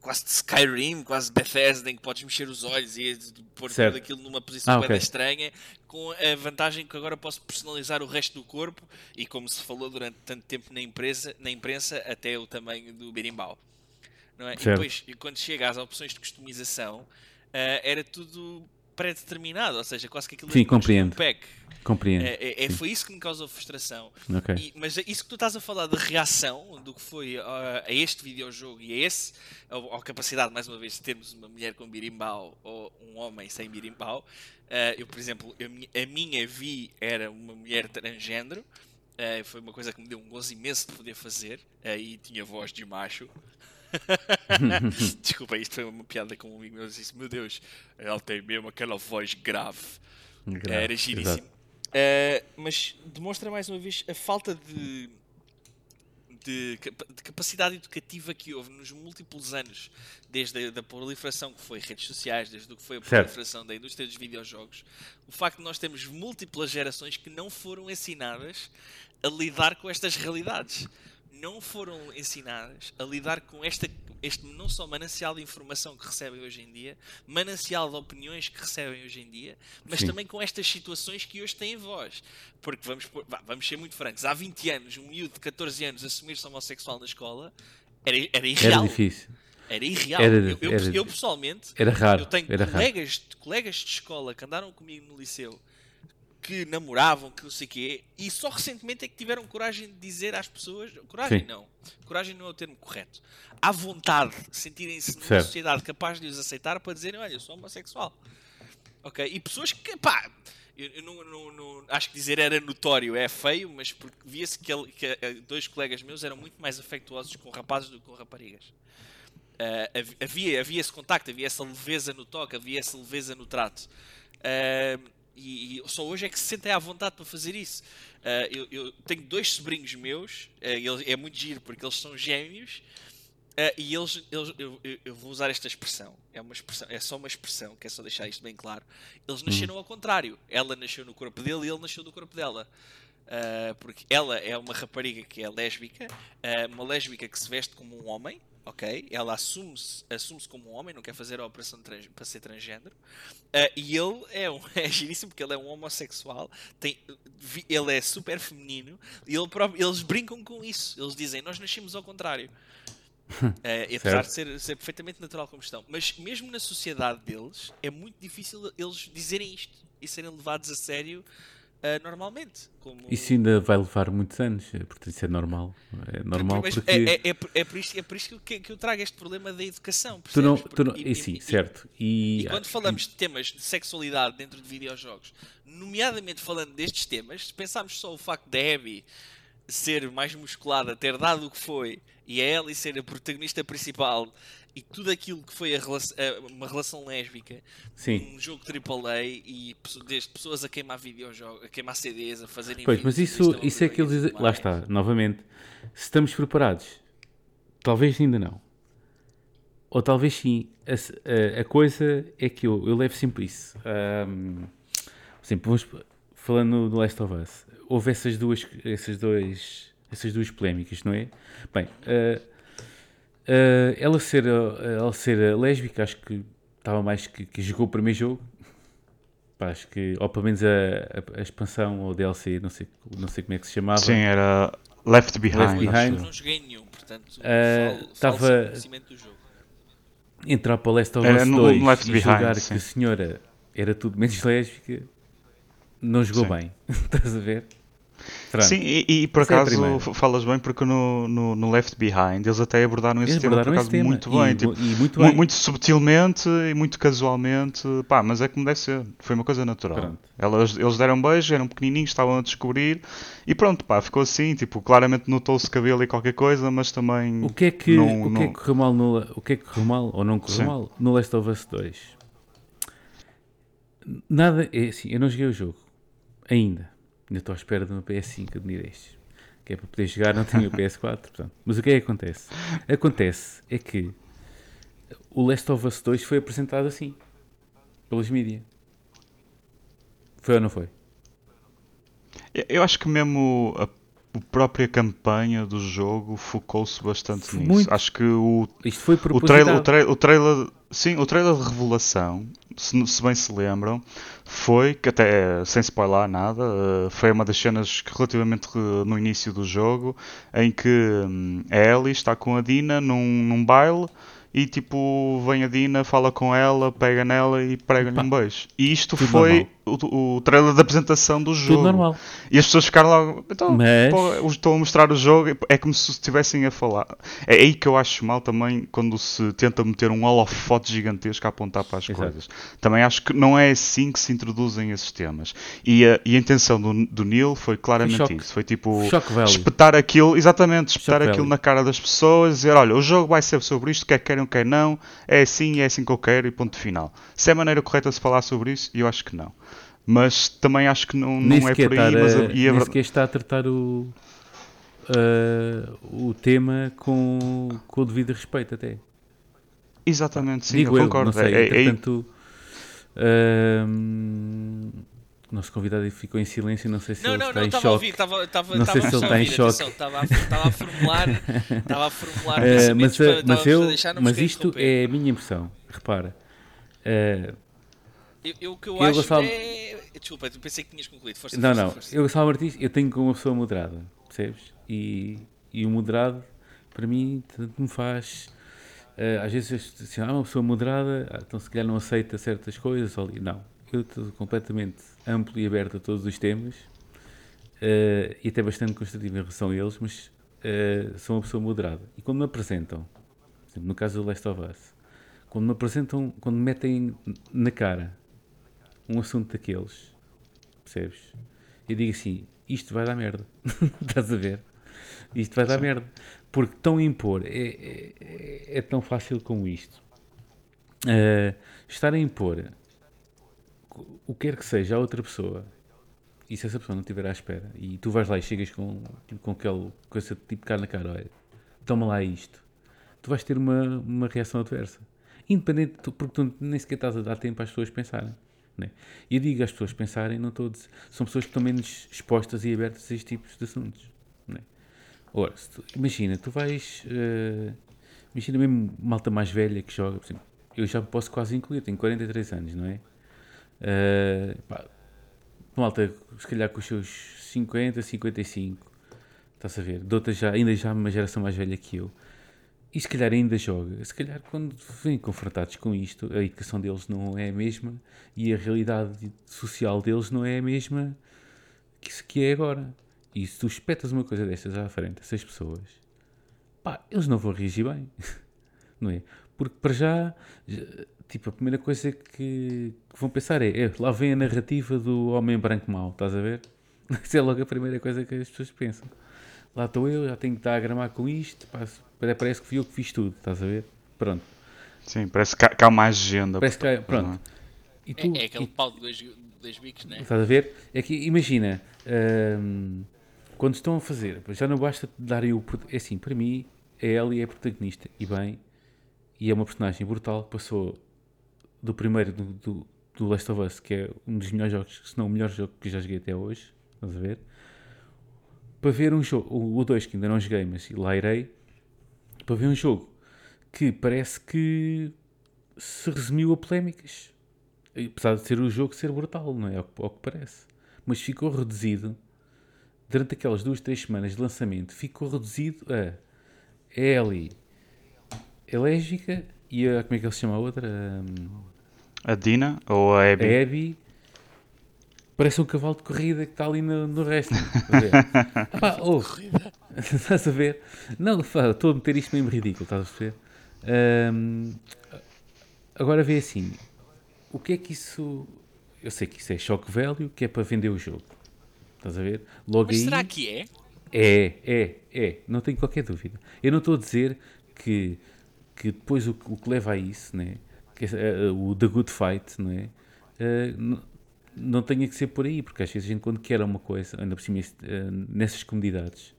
quase de Skyrim, quase Bethesda, em que podes mexer os olhos e pôr tudo aquilo numa posição bem estranha, com a vantagem que agora posso personalizar o resto do corpo, e como se falou durante tanto tempo na imprensa, até o tamanho do berimbau. Não é? E depois, quando chega às opções de customização, era tudo pré-determinado, ou seja, quase que aquilo era um pack. Compreendo. Foi isso que me causou frustração. Okay. Mas isso que tu estás a falar de reação, do que foi a este videojogo e a esse, a capacidade, mais uma vez, de termos uma mulher com birimbau ou um homem sem birimbau. Eu, por exemplo, a minha Vi era uma mulher transgénero. Foi uma coisa que me deu um gozo imenso de poder fazer. E tinha voz de macho. Desculpa, isto foi uma piada com um amigo meu. Eu disse, meu Deus, ela tem mesmo aquela voz grave. Era giríssimo. Mas demonstra mais uma vez a falta de capacidade educativa que houve nos múltiplos anos, desde a da proliferação que foi redes sociais, desde o que foi a proliferação da indústria dos videojogos, o facto de nós termos múltiplas gerações que não foram ensinadas a lidar com estas realidades, não foram ensinadas a lidar com este não só manancial de informação que recebem hoje em dia, manancial de opiniões que recebem hoje em dia, mas também com estas situações que hoje têm voz. Porque vamos ser muito francos, há 20 anos, um miúdo de 14 anos assumir-se homossexual na escola era irreal. Era difícil. Era irreal. Eu pessoalmente, era raro, eu tenho colegas de escola que andaram comigo no liceu, que namoravam, que não sei o quê, e só recentemente é que tiveram coragem de dizer às pessoas... Coragem não é o termo correto. À vontade, sentirem-se numa sociedade capaz de os aceitar para dizerem, olha, eu sou homossexual. Ok? E pessoas que, pá... Eu não acho que dizer era notório, é feio, mas porque via-se que dois colegas meus eram muito mais afetuosos com rapazes do que com raparigas. Havia esse contacto, havia essa leveza no toque, havia essa leveza no trato. E só hoje é que se sentem à vontade para fazer isso. Eu tenho dois sobrinhos meus, é muito giro porque eles são gêmeos, e eu vou usar esta expressão. É só uma expressão, que é só deixar isto bem claro. Eles nasceram ao contrário. Ela nasceu no corpo dele e ele nasceu do corpo dela. Porque ela é uma rapariga que é lésbica, uma lésbica que se veste como um homem. Okay? Ela assume-se como um homem, não quer fazer a operação para ser transgénero, e ele é giríssimo porque ele é um homossexual, ele é super feminino, e eles brincam com isso, eles dizem, nós nascemos ao contrário, apesar de ser perfeitamente natural como estão, mas mesmo na sociedade deles, é muito difícil eles dizerem isto e serem levados a sério normalmente. Isso ainda vai levar muitos anos, porque isso é normal. É normal porque... É por isso que eu trago este problema da educação. E quando falamos de temas de sexualidade dentro de videojogos, nomeadamente falando destes temas, se pensarmos só o facto da Abby ser mais musculada, ter dado o que foi, e a Ellie ser a protagonista principal, e tudo aquilo que foi uma relação lésbica, um jogo AAA, e desde pessoas a queimar videojogos, a queimar CDs, a fazerem... Pois, mas isso é que eles... Lá está, novamente. Se estamos preparados, talvez ainda não. Ou talvez sim. A coisa é que eu levo sempre isso. Falando do Last of Us, houve essas duas polémicas, não é? Bem, ela ser lésbica, acho que estava mais que jogou o primeiro jogo. Pá, acho que, ou pelo menos a expansão ou DLC, não sei como é que se chamava. Sim, era Left Behind. Eu não joguei nenhum, portanto, estava conhecimento do jogo. Entrar para o Last of Us 2 e jogar que a senhora era tudo menos lésbica. Não jogou bem, estás a ver? Pronto. Sim, e por acaso falas bem, porque no Left Behind eles até abordaram esse tema muito bem, muito bem. Muito subtilmente e muito casualmente, pá, mas é como deve ser, foi uma coisa natural. Eles deram um beijo, eram pequenininhos, estavam a descobrir e pronto, pá, ficou assim, tipo, claramente notou-se cabelo e qualquer coisa, mas também... O que é que correu mal ou não correu mal no Last of Us 2? Nada, é assim, eu não joguei o jogo ainda estou à espera de uma PS5 de níveis, que é para poder jogar, não tenho o PS4, portanto. Mas o que é que acontece? Acontece é que o Last of Us 2 foi apresentado assim, pelas mídias. Foi ou não foi? Eu acho que mesmo a própria campanha do jogo focou-se bastante nisso. Acho que isto foi propositado. O trailer de revelação, se bem se lembram, foi, que até sem spoiler nada, foi uma das cenas que relativamente no início do jogo, em que a Ellie está com a Dina num baile e tipo, vem a Dina, fala com ela, pega nela e prega-lhe um beijo. E isto foi o trailer da apresentação do jogo. Tudo normal. E as pessoas ficaram logo, estou a mostrar o jogo, é como se estivessem a falar. É aí que eu acho mal também, quando se tenta meter um holofote gigantesco a apontar para as coisas. Também acho que não é assim que se introduzem esses temas. E a intenção do Neil foi claramente isso. Foi tipo, espetar aquilo na cara das pessoas, dizer, olha, o jogo vai ser sobre isto, o que é que querem, o que é não, é assim que eu quero e ponto final. Se é a maneira correta de se falar sobre isso, eu acho que não. Mas também acho que não é por aí. Nem sequer está a tratar o tema com o devido respeito até. Exatamente, sim, digo eu concordo. Não sei, entretanto, o nosso convidado ficou em silêncio, não sei se ele está em choque. Estava a formular mas isto é a minha impressão, repara. O que eu acho Gonçalo... é... Desculpa, pensei que tinhas concluído. Força. Eu, Gonçalo Martins, eu tenho como uma pessoa moderada, percebes? E o moderado, para mim, tanto me faz... às vezes, assim, uma pessoa moderada, então se calhar não aceita certas coisas. Não, eu estou completamente amplo e aberto a todos os temas e até bastante construtivo em relação a eles, mas sou uma pessoa moderada. E quando me apresentam, por exemplo, no caso do Last of Us, quando me metem na cara um assunto daqueles, percebes? Eu digo assim, isto vai dar merda, estás a ver? Isto vai dar merda. Porque tão impor é tão fácil como isto. Estar a impor o que quer que seja a outra pessoa, e se essa pessoa não estiver à espera, e tu vais lá e chegas com aquela coisa de tipo cara na cara, olha, toma lá isto, tu vais ter uma reação adversa. Independente, porque tu nem sequer estás a dar tempo às pessoas pensarem. Né? E eu digo às pessoas pensarem, não estou a dizer, são pessoas que estão menos expostas e abertas a estes tipos de assuntos. Né? Ora, imagina, tu vais... imagina mesmo malta mais velha que joga, por exemplo, eu já posso quase incluir, tenho 43 anos, não é? Malta, se calhar com os seus 50, 55, está-se a ver, de outra ainda já uma geração mais velha que eu, e se calhar ainda joga, se calhar quando vêm confrontados com isto, a educação deles não é a mesma, e a realidade social deles não é a mesma que isso que é agora. E se tu espetas uma coisa destas à frente, essas pessoas, pá, eles não vão reagir bem, não é? Porque para já tipo, a primeira coisa que vão pensar é, lá vem a narrativa do homem branco mau, estás a ver? Isso é logo a primeira coisa que as pessoas pensam. Lá estou eu, já tenho que estar a gramar com isto, pá, parece que fui eu que fiz tudo, estás a ver? Pronto. Sim, parece que há mais agenda. Parece que há, pronto. E tu, é aquele pau de dois bicos, não é? Estás a ver? É que, imagina... quando estão a fazer, já não basta dar eu... É assim, para mim, a Ellie é a protagonista, e bem, e é uma personagem brutal, passou do primeiro, do Last of Us, que é um dos melhores jogos, se não o melhor jogo que já joguei até hoje, vamos ver, para ver um jogo, o 2 que ainda não joguei, mas lá irei, para ver um jogo que parece que se resumiu a polémicas, apesar de ser o jogo ser brutal, não é? Ao que parece, mas ficou reduzido. Durante aquelas 2-3 semanas de lançamento, ficou reduzido a Ellie, a lésbica, e a... como é que ele se chama a outra? A Dina, ou a Abby? A Abby parece um cavalo de corrida que está ali no resto. Estás a ver? Não, estou a meter isto mesmo ridículo, estás a perceber? Agora vê assim, o que é que isso... Eu sei que isso é shock value, que é para vender o jogo. Estás a ver? Logo mas aí, será que é? É. Não tenho qualquer dúvida. Eu não estou a dizer que depois o que leva a isso, né? Que, o The Good Fight, né? Não tenha que ser por aí, porque às vezes a gente quando quer uma coisa, ainda por cima nessas comunidades,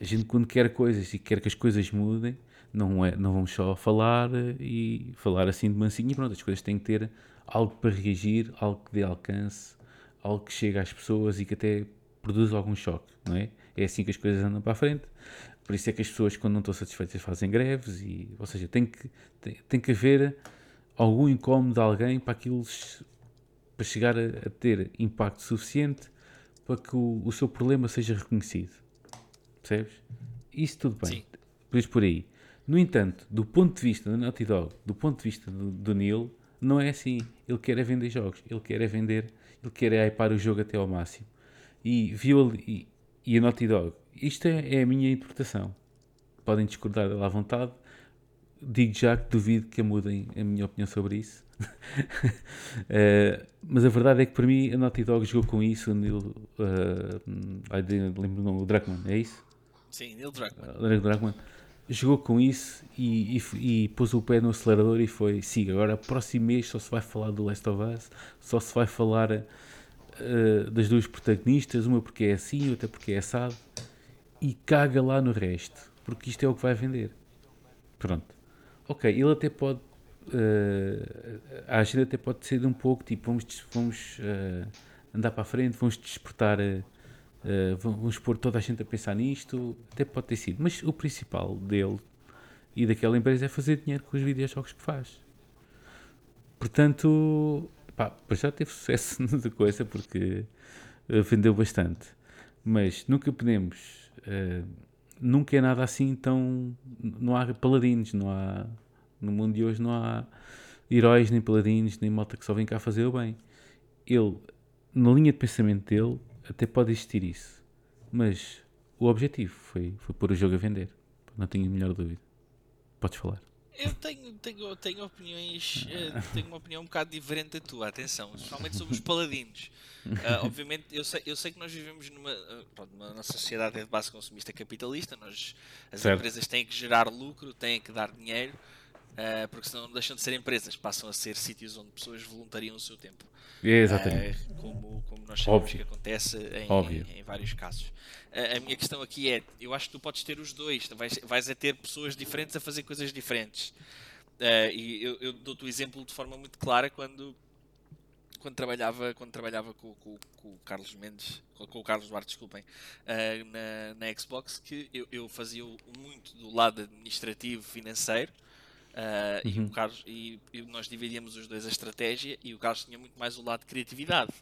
a gente quando quer coisas e quer que as coisas mudem, não vamos só falar e falar assim de mansinho e pronto, as coisas têm que ter algo para reagir, algo que dê alcance, algo que chega às pessoas e que até produz algum choque, não é? É assim que as coisas andam para a frente, por isso é que as pessoas quando não estão satisfeitas fazem greves, e, ou seja, tem que haver algum incómodo de alguém para aquilo, para chegar a ter impacto suficiente para que o seu problema seja reconhecido, percebes? Isso tudo bem. Sim. Por isso por aí. No entanto, do ponto de vista da Naughty Dog, do ponto de vista do Neil, não é assim. Ele quer é vender jogos, ele quer é hypar o jogo até ao máximo. E viu ali, e a Naughty Dog, isto é a minha interpretação. Podem discordar dela à vontade. Digo já que duvido que mudem a minha opinião sobre isso. Mas a verdade é que para mim a Naughty Dog jogou com isso. O Neil, lembro o nome, o Druckmann, é isso? Sim, Neil Druckmann. Jogou com isso e pôs o pé no acelerador e foi, siga, agora próximo mês só se vai falar do Last of Us, só se vai falar das duas protagonistas, uma porque é assim, outra porque é assado, e caga lá no resto, porque isto é o que vai vender. Pronto. Ok, ele até pode, a agenda até pode ser de um pouco, tipo, vamos andar para a frente, vamos despertar, vamos pôr toda a gente a pensar nisto, até pode ter sido, mas o principal dele e daquela empresa é fazer dinheiro com os videojogos que faz. Portanto, pá, já teve sucesso na coisa porque vendeu bastante. Mas nunca podemos, nunca é nada assim tão... Não há paladinos, não há... No mundo de hoje não há heróis, nem paladinos, nem malta que só vem cá fazer o bem. Ele, na linha de pensamento dele, até pode existir isso. Mas o objetivo foi pôr o jogo a vender. Não tenho a melhor dúvida. Podes falar. Eu tenho opiniões, tenho uma opinião um bocado diferente da tua, atenção, principalmente sobre os paladinos. Obviamente, eu sei que nós vivemos numa sociedade de base consumista capitalista, as empresas têm que gerar lucro, têm que dar dinheiro, porque senão não deixam de ser empresas, passam a ser sítios onde pessoas voluntariam o seu tempo. Exatamente. Como nós sabemos que acontece em vários casos. A minha questão aqui é, eu acho que tu podes ter os dois, vais a ter pessoas diferentes a fazer coisas diferentes. E eu dou-te o exemplo de forma muito clara quando trabalhava com o Carlos Mendes, com o Carlos Duarte, desculpem, na Xbox, que eu fazia muito do lado administrativo financeiro. E o Carlos, e nós dividíamos os dois a estratégia, e o Carlos tinha muito mais o lado de criatividade,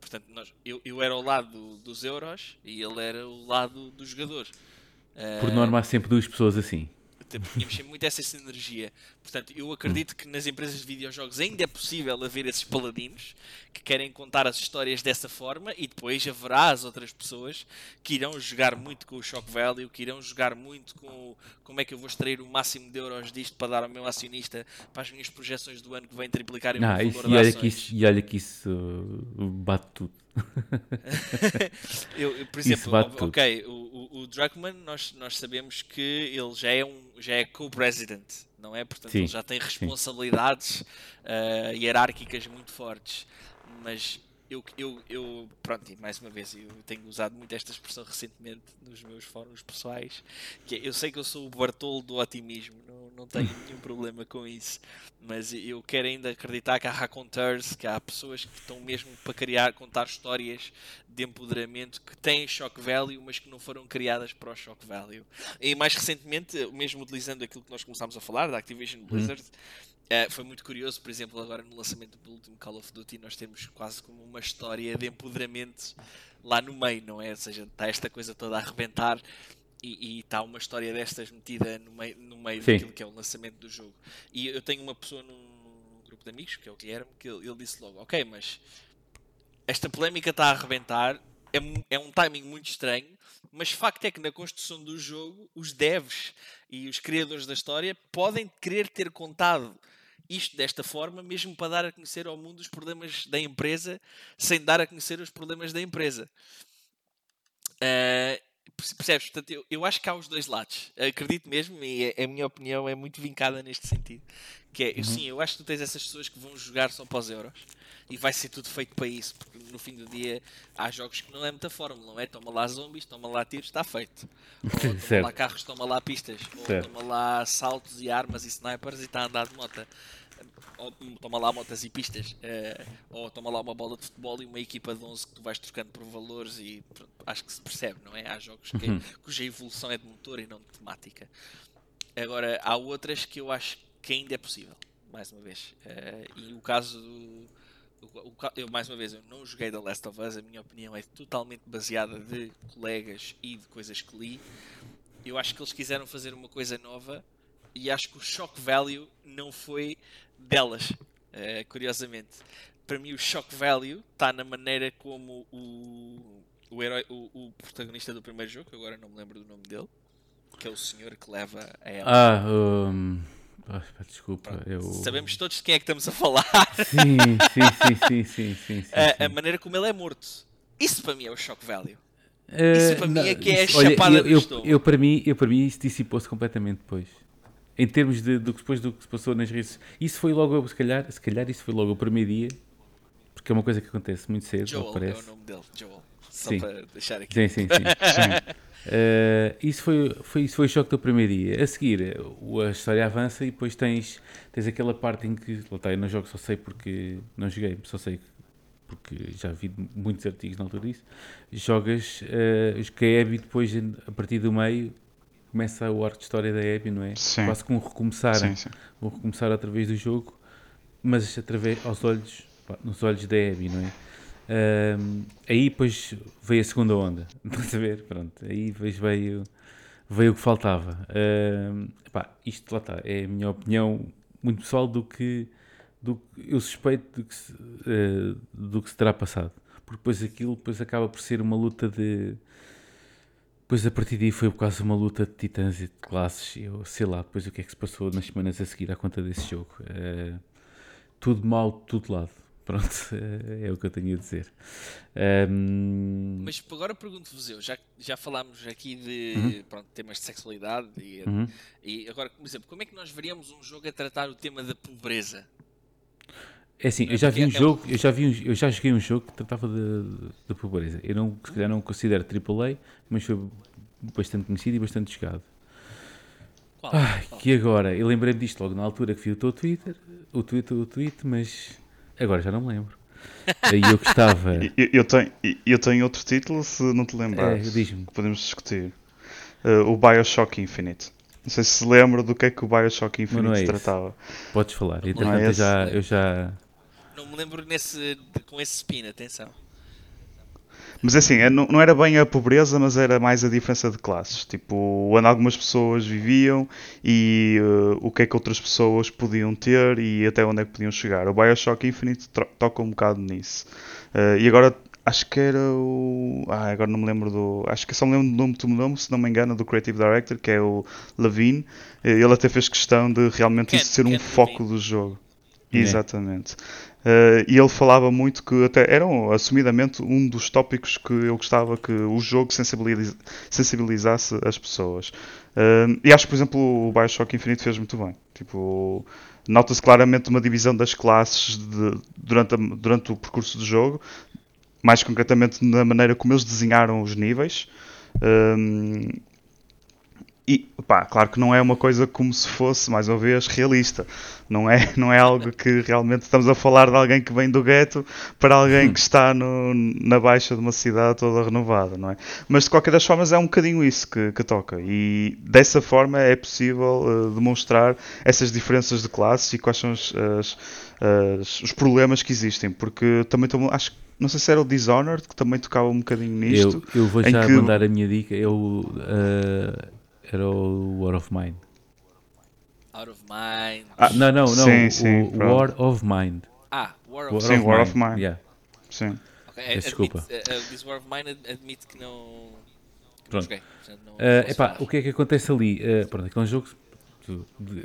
portanto eu era o lado dos euros e ele era o lado dos jogadores. Por norma há sempre duas pessoas assim, tínhamos sempre muito essa sinergia. Portanto eu acredito que nas empresas de videojogos ainda é possível haver esses paladinos que querem contar as histórias dessa forma, e depois haverá as outras pessoas que irão jogar muito com o shock value, que irão jogar muito com como é que eu vou extrair o máximo de euros disto para dar ao meu acionista, para as minhas projeções do ano que vem triplicar o meu valor de ações. Olha que isso bate tudo. Por exemplo, ok, o Druckmann, nós sabemos que ele já é co-president, não é? Portanto, sim, ele já tem responsabilidades hierárquicas muito fortes. Mas eu pronto, e mais uma vez, eu tenho usado muito esta expressão recentemente nos meus fóruns pessoais, que eu sei que eu sou o Bartolo do otimismo, não tenho nenhum problema com isso, mas eu quero ainda acreditar que há raconteurs, que há pessoas que estão mesmo para contar histórias de empoderamento que têm shock value, mas que não foram criadas para o shock value. E mais recentemente, mesmo utilizando aquilo que nós começámos a falar, da Activision Blizzard, foi muito curioso, por exemplo, agora no lançamento do último Call of Duty, nós temos quase como uma história de empoderamento lá no meio, não é? Ou seja, está esta coisa toda a arrebentar e está uma história destas metida no meio daquilo que é o lançamento do jogo. E eu tenho uma pessoa num grupo de amigos, que é o Guilherme, que ele disse logo, ok, mas esta polémica está a arrebentar, é um timing muito estranho, mas o facto é que na construção do jogo, os devs e os criadores da história podem querer ter contado isto desta forma, mesmo para dar a conhecer ao mundo os problemas da empresa, sem dar a conhecer os problemas da empresa. Percebes? Portanto, eu acho que há os dois lados. Acredito mesmo, e a minha opinião é muito vincada neste sentido. Que é, sim, eu acho que tu tens essas pessoas que vão jogar só para os euros. E vai ser tudo feito para isso. Porque no fim do dia há jogos que não é muita fórmula, não é? Toma lá zombies, toma lá tiros, está feito. Ou toma lá carros, toma lá pistas. Ou toma lá saltos e armas e snipers e está a andar de moto. Ou toma lá motas e pistas, ou toma lá uma bola de futebol e uma equipa de 11 que tu vais trocando por valores, e pronto, acho que se percebe, não é? Há jogos cuja evolução é de motor e não de temática. Agora, há outras que eu acho que ainda é possível, mais uma vez. E o caso eu, mais uma vez, eu não joguei The Last of Us, a minha opinião é totalmente baseada de colegas e de coisas que li. Eu acho que eles quiseram fazer uma coisa nova, e acho que o shock value não foi delas, curiosamente. Para mim o shock value está na maneira como o herói, o protagonista do primeiro jogo, que agora não me lembro do nome dele, que é o senhor que leva a Ellie. Desculpa. Sabemos todos de quem é que estamos a falar. Sim. A maneira como ele é morto. Isso para mim é o shock value. Isso para mim é que é a chapada do estômago. Para mim isso dissipou-se completamente depois. Em termos de depois do que se passou nas redes, isso foi logo, se calhar isso foi logo o primeiro dia, porque que é uma coisa que acontece muito cedo, Joel, parece. É o nome dele, Joel. Só sim. Para deixar aqui. Sim, sim, sim. Sim. Isso foi o choque do primeiro dia. A seguir, a história avança e depois tens aquela parte em que... Eu não jogo, só sei porque... Não joguei, só sei porque já vi muitos artigos na altura disso. Jogas que a Abby depois, a partir do meio, começa o arco de história da Abby, não é? Sim. Quase como recomeçar através do jogo, mas através nos olhos da Abby, não é? Aí depois veio a segunda onda, estás a ver? Pronto, aí veio o que faltava. Isto lá está, é a minha opinião muito pessoal do que eu suspeito do que se terá passado, porque depois acaba por ser uma luta de... Depois a partir daí foi quase uma luta de titãs e de classes, eu sei lá depois o que é que se passou nas semanas a seguir à conta desse jogo. Tudo mal de todo lado. Pronto, é o que eu tenho a dizer. Mas agora pergunto-vos eu, já falámos aqui de pronto, temas de sexualidade e agora, por exemplo, como é que nós veríamos um jogo a tratar o tema da pobreza? É assim, eu já joguei um jogo que tratava da pobreza. Eu não, se calhar não o considero AAA, mas foi bastante conhecido e bastante jogado. Qual? Que agora, eu lembrei-me disto logo na altura que vi o teu Twitter, o tweet, mas... Agora já não me lembro. Aí eu gostava... Eu tenho outro título, se não te lembrares. Diz-me. Podemos discutir. O Bioshock Infinite. Não sei se lembro do que é que o Bioshock Infinite tratava. Podes falar. Não me lembro com esse spin, atenção. Mas assim, não era bem a pobreza, mas era mais a diferença de classes. Tipo, onde algumas pessoas viviam e o que é que outras pessoas podiam ter e até onde é que podiam chegar. O Bioshock Infinite toca um bocado nisso. E agora, acho que era o... agora não me lembro do... Acho que só me lembro do nome, se não me engano, do Creative Director, que é o Levine. Ele até fez questão de realmente isso ser um foco do jogo. É. Exatamente. E ele falava muito que até eram assumidamente um dos tópicos que eu gostava que o jogo sensibilizasse as pessoas. E acho que, por exemplo, o Bioshock Infinite fez muito bem. Tipo, nota-se claramente uma divisão das classes durante o percurso do jogo, mais concretamente na maneira como eles desenharam os níveis. E, claro que não é uma coisa como se fosse, mais uma vez, realista. Não é algo que realmente estamos a falar de alguém que vem do gueto para alguém que está na baixa de uma cidade toda renovada, não é? Mas, de qualquer das formas, é um bocadinho isso que toca. E, dessa forma, é possível demonstrar essas diferenças de classes e quais são os problemas que existem. Porque também acho que... Não sei se era o Dishonored, que também tocava um bocadinho nisto. Eu vou já mandar a minha dica. Era o War of Mine. Out of Mind. Sim, War of Mind. War of Mine. Yeah. Sim. Okay, desculpa. This War of Mine admite que não... Pronto. Okay. Não o que é que acontece ali? Aquele jogo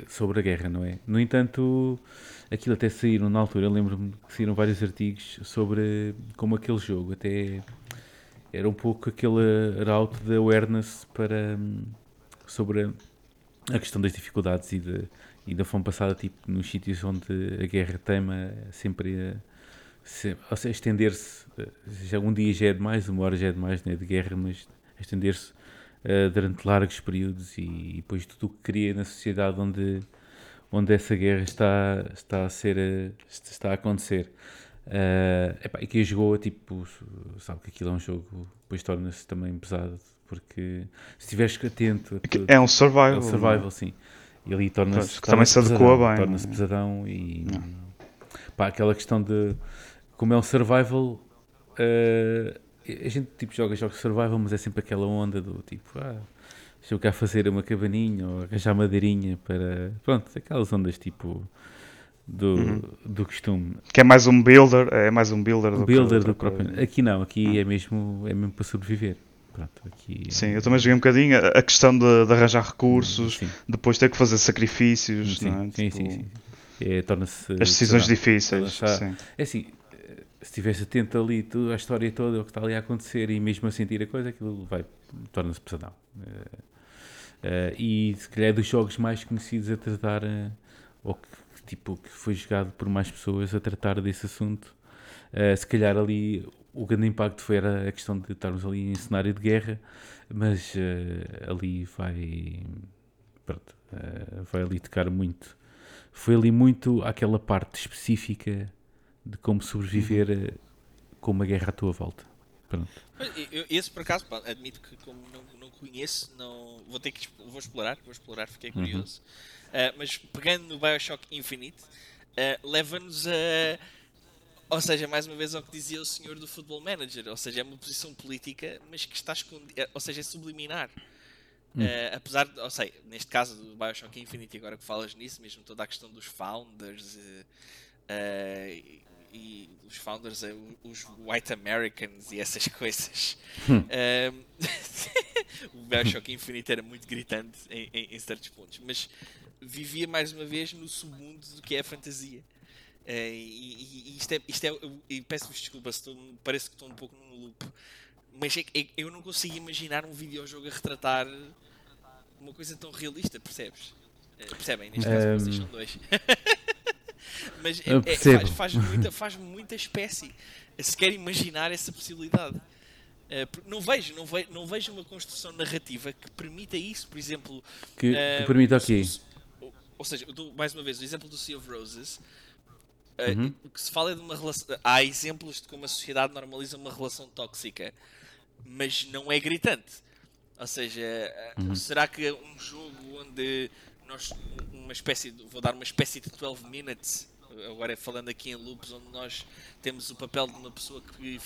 sobre a guerra, não é? No entanto, aquilo até saíram na altura, eu lembro-me que saíram vários artigos sobre como aquele jogo até era um pouco aquele route de awareness para... sobre a questão das dificuldades e da fome passada, tipo, nos sítios onde a guerra teima sempre a estender-se, já um dia já é demais, uma hora já é demais, né, de guerra, mas estender-se durante largos períodos e depois tudo o que cria na sociedade onde essa guerra está a acontecer. E quem jogou, tipo, sabe que aquilo é um jogo, depois torna-se também pesado, porque se estiveres atento... É um survival. É um survival, sim. E ali torna-se... Também se adequa bem. Torna-se pesadão e... aquela questão de... Como é um survival... a gente, tipo, joga jogos de survival, mas é sempre aquela onda do tipo... Deixa eu cá fazer uma cabaninha ou arranjar madeirinha para... Pronto, aquelas ondas, tipo... do costume. Que é mais um builder, do próprio... Aqui não, aqui é mesmo para sobreviver. Pronto, aqui... Sim, eu também joguei um bocadinho a questão de arranjar recursos, sim. Depois ter que fazer sacrifícios, sim, não é? Sim. Torna-se... As decisões difíceis, sim. É assim, se estiveres atento ali a história toda, o que está ali a acontecer e mesmo a sentir a coisa, aquilo torna-se pesadão. E se calhar é dos jogos mais conhecidos a tratar, ou que foi jogado por mais pessoas a tratar desse assunto, Se calhar ali o grande impacto foi a questão de estarmos ali em cenário de guerra, mas ali vai... Pronto, vai ali tocar muito. Foi ali muito aquela parte específica de como sobreviver com uma guerra à tua volta. Pronto. Esse, por acaso, pá, admito que como não conheço, não, vou ter que vou explorar, fiquei curioso. Mas pegando no Bioshock Infinite, leva-nos a... Ou seja, mais uma vez ao que dizia o senhor do Football Manager, ou seja, é uma posição política, mas que está escondida, ou seja, é subliminar. Apesar de, ou seja, neste caso do Bioshock Infinite, agora que falas nisso, mesmo toda a questão dos founders e os founders, os white Americans e essas coisas. O Bioshock Infinite era muito gritante em certos pontos, mas vivia mais uma vez no submundo do que é a fantasia. E peço-vos desculpa se parece que estou um pouco num loop, mas eu não consigo imaginar um videojogo a retratar uma coisa tão realista, percebes? Percebem? Neste caso, PlayStation 2. Mas faz muita espécie se quer imaginar essa possibilidade. Não vejo uma construção narrativa que permita isso, por exemplo. Que permita aqui. Ou seja, mais uma vez, o exemplo do Sea of Roses. O que se fala é de uma relação. Há exemplos de como a sociedade normaliza uma relação tóxica, mas não é gritante. Ou seja, será que um jogo onde nós, vou dar uma espécie de 12 Minutes, agora falando aqui em loops, onde nós temos o papel de uma pessoa que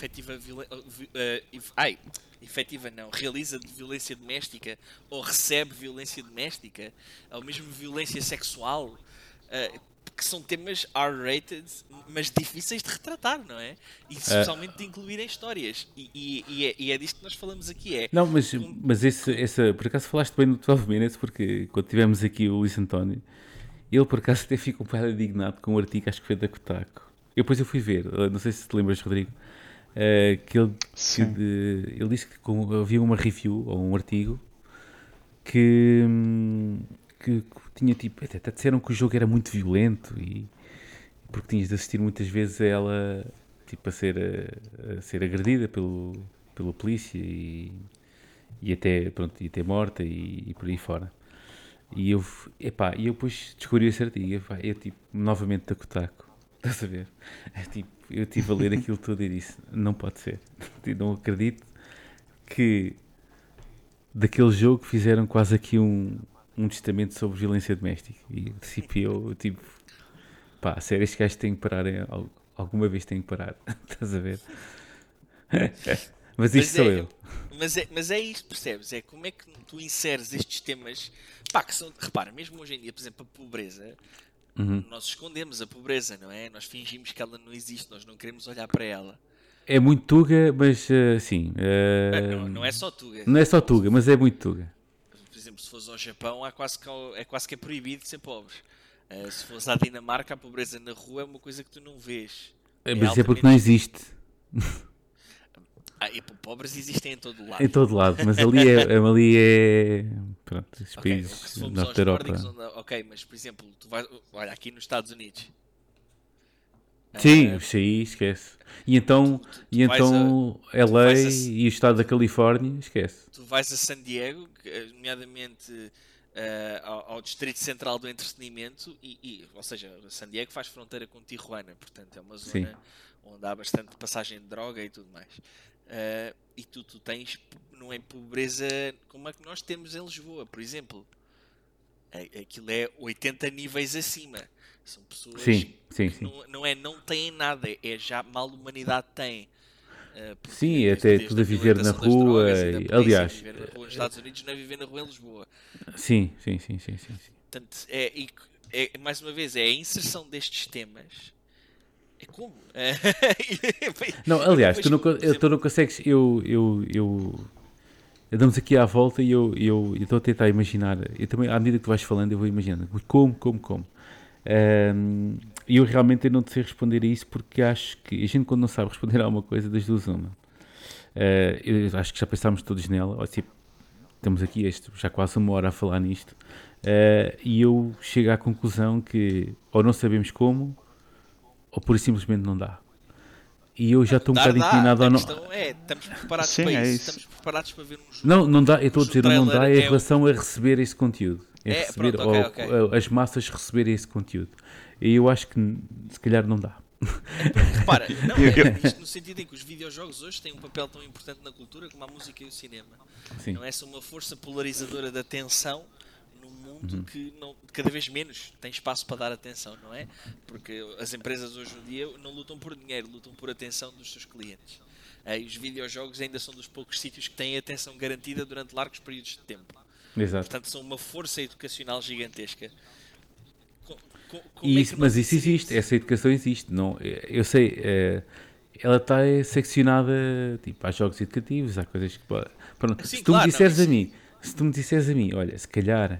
realiza violência doméstica ou recebe violência doméstica, ou mesmo violência sexual. Que são temas R-rated, mas difíceis de retratar, não é? E especialmente de incluir em histórias. E é disto que nós falamos aqui. Não, mas esse, por acaso falaste bem no 12 Minutes, porque quando tivemos aqui o Luís António, ele por acaso até ficou um bocado indignado com um artigo, acho que foi da Kotaku. Depois eu fui ver, não sei se te lembras, Rodrigo, que ele disse que havia uma review, ou um artigo, que tinha tipo, até disseram que o jogo era muito violento e porque tinhas de assistir muitas vezes a ela tipo, a ser agredida pela polícia e até, pronto, e até morta e por aí fora. E eu depois descobri esse artigo, eu tipo, novamente da Kotaku, estás a ver? É, tipo, eu estive a ler aquilo tudo e disse, não pode ser, não acredito que daquele jogo fizeram quase aqui um testamento sobre violência doméstica e eu tipo, pá, sério, este gajo tem que parar, alguma vez tem que parar, estás a ver? Mas isto sou eu. Mas é isto, percebes? É como é que tu inseres estes temas, pá, que são, repara, mesmo hoje em dia, por exemplo, a pobreza, nós escondemos a pobreza, não é? Nós fingimos que ela não existe, nós não queremos olhar para ela. É muito tuga, mas sim. Não é só tuga. Não é só tuga, mas é muito tuga. Por exemplo, se fores ao Japão, é quase que é proibido de ser pobre. Se fores à Dinamarca, a pobreza na rua é uma coisa que tu não vês. Mas é porque não existe. Pobres existem em todo o lado. Em todo lado, mas ali é... Pronto, os países se fomos aos nórdicos, ok, mas por exemplo, tu vais... Olha, aqui nos Estados Unidos... Sim, isso aí, esquece. E então, tu LA e o estado da Califórnia, esquece. Tu vais a San Diego, nomeadamente ao Distrito Central do Entretenimento, ou seja, San Diego faz fronteira com Tijuana, portanto é uma zona onde há bastante passagem de droga e tudo mais. E tu tens, não é pobreza como a que nós temos em Lisboa, por exemplo. Aquilo é 80 níveis acima. São pessoas que não têm nada, é já mal a humanidade tem. Sim, até tudo a viver na rua. Aliás, viver na rua nos Estados Unidos não é viver na rua em Lisboa. Sim. Portanto, é, mais uma vez, é a inserção destes temas. É como? Não, aliás, tu não consegues. Damos aqui à volta e eu estou a tentar imaginar. Eu também, à medida que tu vais falando, eu vou imaginando. Como? Eu realmente não sei responder a isso, porque acho que a gente, quando não sabe responder a alguma coisa, das duas uma. Eu acho que já pensámos todos nela. Ou, tipo, estamos aqui já quase uma hora a falar nisto. E eu chego à conclusão que ou não sabemos como, ou pura e simplesmente não dá. E eu já estou um bocado inclinado a não. É, estamos preparados para isso. Estamos preparados para ver um jogo. Não dá, eu estou a dizer, não dá em relação a receber esse conteúdo. Ou as massas receberem esse conteúdo. E eu acho que se calhar não dá. Repara, não é isto no sentido em que os videojogos hoje têm um papel tão importante na cultura como a música e o cinema. Sim. Não é só uma força polarizadora da atenção num mundo que não, cada vez menos tem espaço para dar atenção, não é? Porque as empresas hoje em dia não lutam por dinheiro, lutam por atenção dos seus clientes. E os videojogos ainda são dos poucos sítios que têm atenção garantida durante largos períodos de tempo. Exato. Portanto, são uma força educacional gigantesca. Isso, mas isso existe, essa educação existe. Não, eu sei, ela está seccionada, tipo, há jogos educativos, há coisas que... Pronto, sim, se tu me disseres a mim, olha, se calhar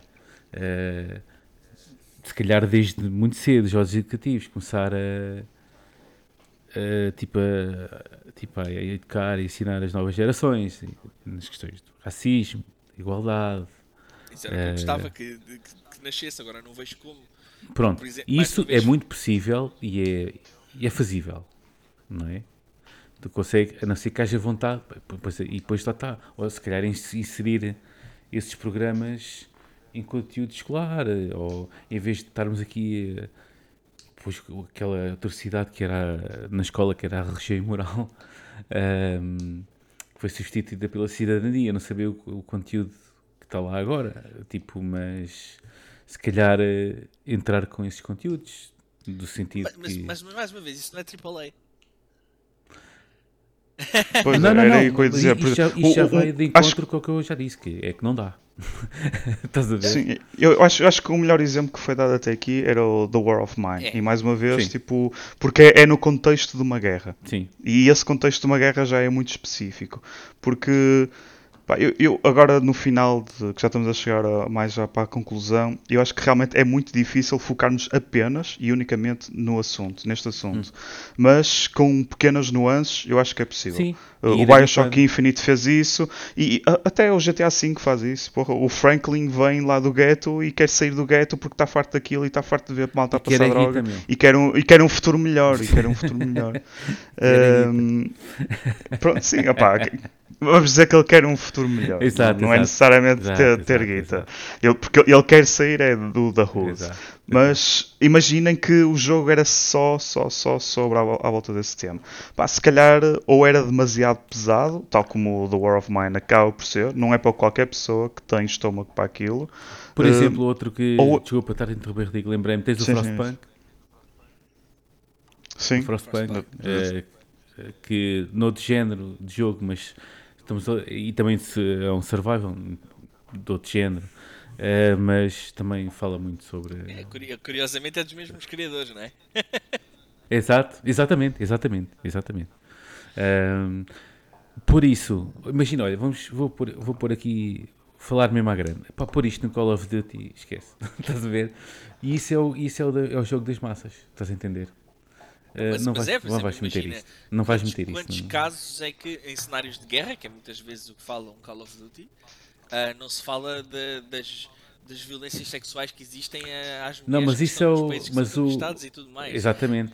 desde muito cedo os jogos educativos começar a educar e ensinar as novas gerações, nas questões do racismo, igualdade... Isso era o que eu gostava que nascesse, agora não vejo como... Pronto, exemplo, isso é muito possível e é fazível, não é? Tu consegues, a não ser que haja vontade, e depois lá está. Ou se calhar inserir esses programas em conteúdo escolar, ou em vez de estarmos aqui, pois, aquela atrocidade que era na escola, que era a religião moral, que foi substituída pela cidadania, não saber o conteúdo que está lá agora, tipo, mas... se calhar entrar com esses conteúdos, do sentido que... Mas mais uma vez, isso não é AAA. Pois não, era aí que eu ia dizer. Isto já vai de encontro com o que eu já disse, que é que não dá. Estás a ver? Sim, eu acho que o melhor exemplo que foi dado até aqui era o The War of Mine. É. E mais uma vez, sim, tipo, porque é no contexto de uma guerra. Sim. E esse contexto de uma guerra já é muito específico. Porque... Eu agora no final, que já estamos a chegar mais já para a conclusão, eu acho que realmente é muito difícil focarmos apenas e unicamente neste assunto. Mas com pequenas nuances eu acho que é possível. Sim. O Bioshock Infinite fez isso e até o GTA V faz isso. Porra, o Franklin vem lá do gueto e quer sair do gueto porque está farto daquilo e está farto de ver malta a passar droga e quer um futuro melhor. Pronto, sim, opá, vamos dizer que ele quer um futuro melhor. Exato, não é necessariamente ter guita. Porque ele quer sair da rua. Mas imaginem que o jogo era só à volta desse tema. Pá, se calhar ou era demasiado pesado, tal como o The War of Mine acaba por ser. Não é para qualquer pessoa que tem estômago para aquilo. Por exemplo, outro que... chegou para estar a interromper, Rodrigo, lembrei-me. Tens o Frostpunk? Sim. O Frostpunk. Que noutro género de jogo, mas... e também é um survival de outro género, mas também fala muito sobre... curiosamente é dos mesmos criadores, não é? Exato, exatamente. Por isso, imagina, olha, vou pôr aqui, falar mesmo à grande, para pôr isto no Call of Duty, esquece, estás a ver? E isso é o jogo das massas, estás a entender? Não vais meter isso. Quantos casos é que em cenários de guerra, que é muitas vezes o que fala um Call of Duty, não se fala das violências sexuais que existem às mulheres países e tudo mais. Exatamente.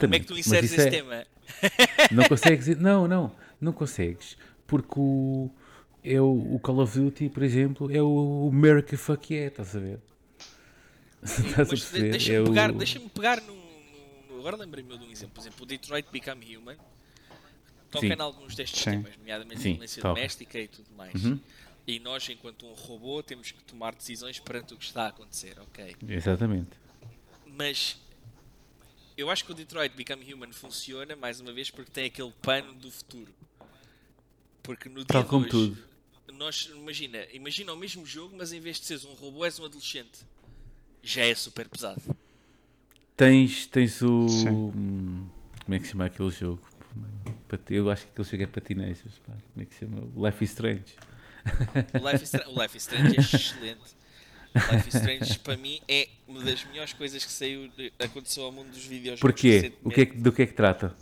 Como é que tu inseres esse tema? Não consegues. Não consegues. Porque o Call of Duty, por exemplo, é o America Fuck Yeah, estás a ver? Deixa-me pegar num... Agora lembrei-me de um exemplo, por exemplo, o Detroit Become Human, toca em alguns destes temas, nomeadamente violência doméstica e tudo mais. E nós, enquanto um robô, temos que tomar decisões perante o que está a acontecer, ok? Exatamente. Mas eu acho que o Detroit Become Human funciona, mais uma vez, porque tem aquele pano do futuro. Porque no dia de hoje, nós, imagina o mesmo jogo, mas em vez de seres um robô, és um adolescente. Já é super pesado. Tens o... Sim. Como é que se chama aquele jogo? Eu acho que aquele jogo é para teenagers. Como é que se chama? Life is Strange. O Life is Strange é excelente. Life is Strange, para mim, é uma das melhores coisas que aconteceu ao mundo dos videojogos. Porquê? Do que é que trata?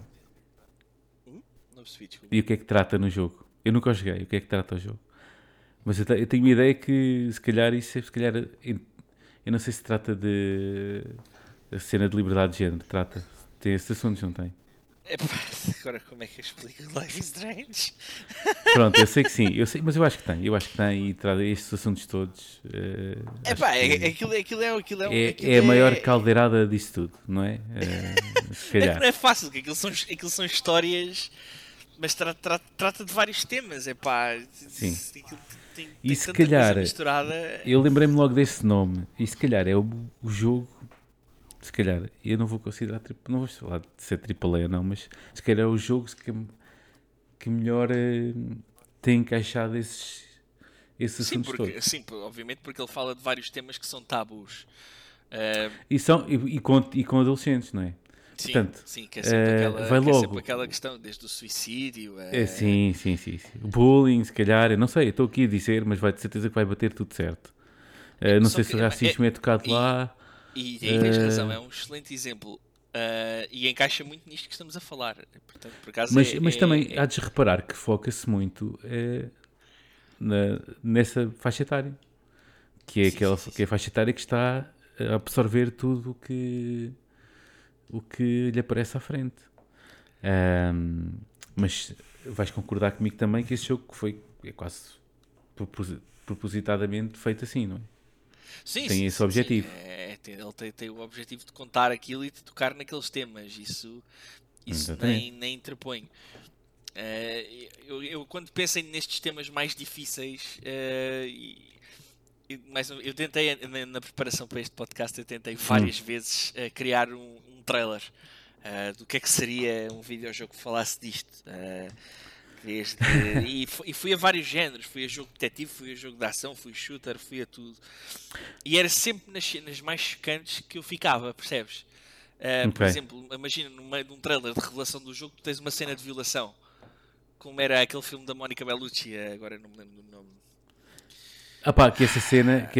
Não percebi, desculpa. E o que é que trata no jogo? Eu nunca o joguei. O que é que trata o jogo? Mas eu tenho uma ideia que, se calhar... Eu não sei se trata de... A cena de liberdade de género trata. Tem esses assuntos, não tem? Agora como é que eu explico Life is Strange? Pronto, eu sei que sim, eu sei, mas eu acho que tem e traz estes assuntos todos. Aquilo é a maior caldeirada disso tudo, não é? É que não é fácil, porque aquilo são histórias, mas trata de vários temas, sim. Tem se calhar, misturada. Eu lembrei-me logo desse nome, e se calhar é o jogo. Se calhar, eu não vou considerar, não vou falar de ser AAA não, mas se calhar é o jogo que melhor tem encaixado esses assuntos todos. Sim, obviamente, porque ele fala de vários temas que são tabus. E com adolescentes, não é? Sim, portanto, sim, que é sempre aquela questão, desde o suicídio... Sim. O bullying, se calhar, eu não sei, eu estou aqui a dizer, mas vai de certeza que vai bater tudo certo. Não sei se o racismo é tocado lá... E aí tens razão, é um excelente exemplo e encaixa muito nisto que estamos a falar. Portanto, por acaso mas também há de reparar que foca-se muito nessa faixa etária, que é que é a faixa etária que está a absorver tudo o que lhe aparece à frente. Mas vais concordar comigo também que este jogo foi quase propositadamente feito assim, não é? Sim, tem esse objetivo. Sim. Ele tem o objetivo de contar aquilo e de tocar naqueles temas. Isso nem interpõe. Eu quando penso nestes temas mais difíceis, eu tentei na preparação para este podcast, várias vezes criar um trailer do que é que seria um videojogo que falasse disto. E fui a vários géneros, fui a jogo detetive, fui a jogo de ação, fui shooter, fui a tudo. E era sempre nas cenas mais chocantes que eu ficava, percebes? Okay. Por exemplo, imagina no meio de um trailer de revelação do jogo, tu tens uma cena de violação, como era aquele filme da Mónica Bellucci, agora não me lembro do nome. Que essa cena,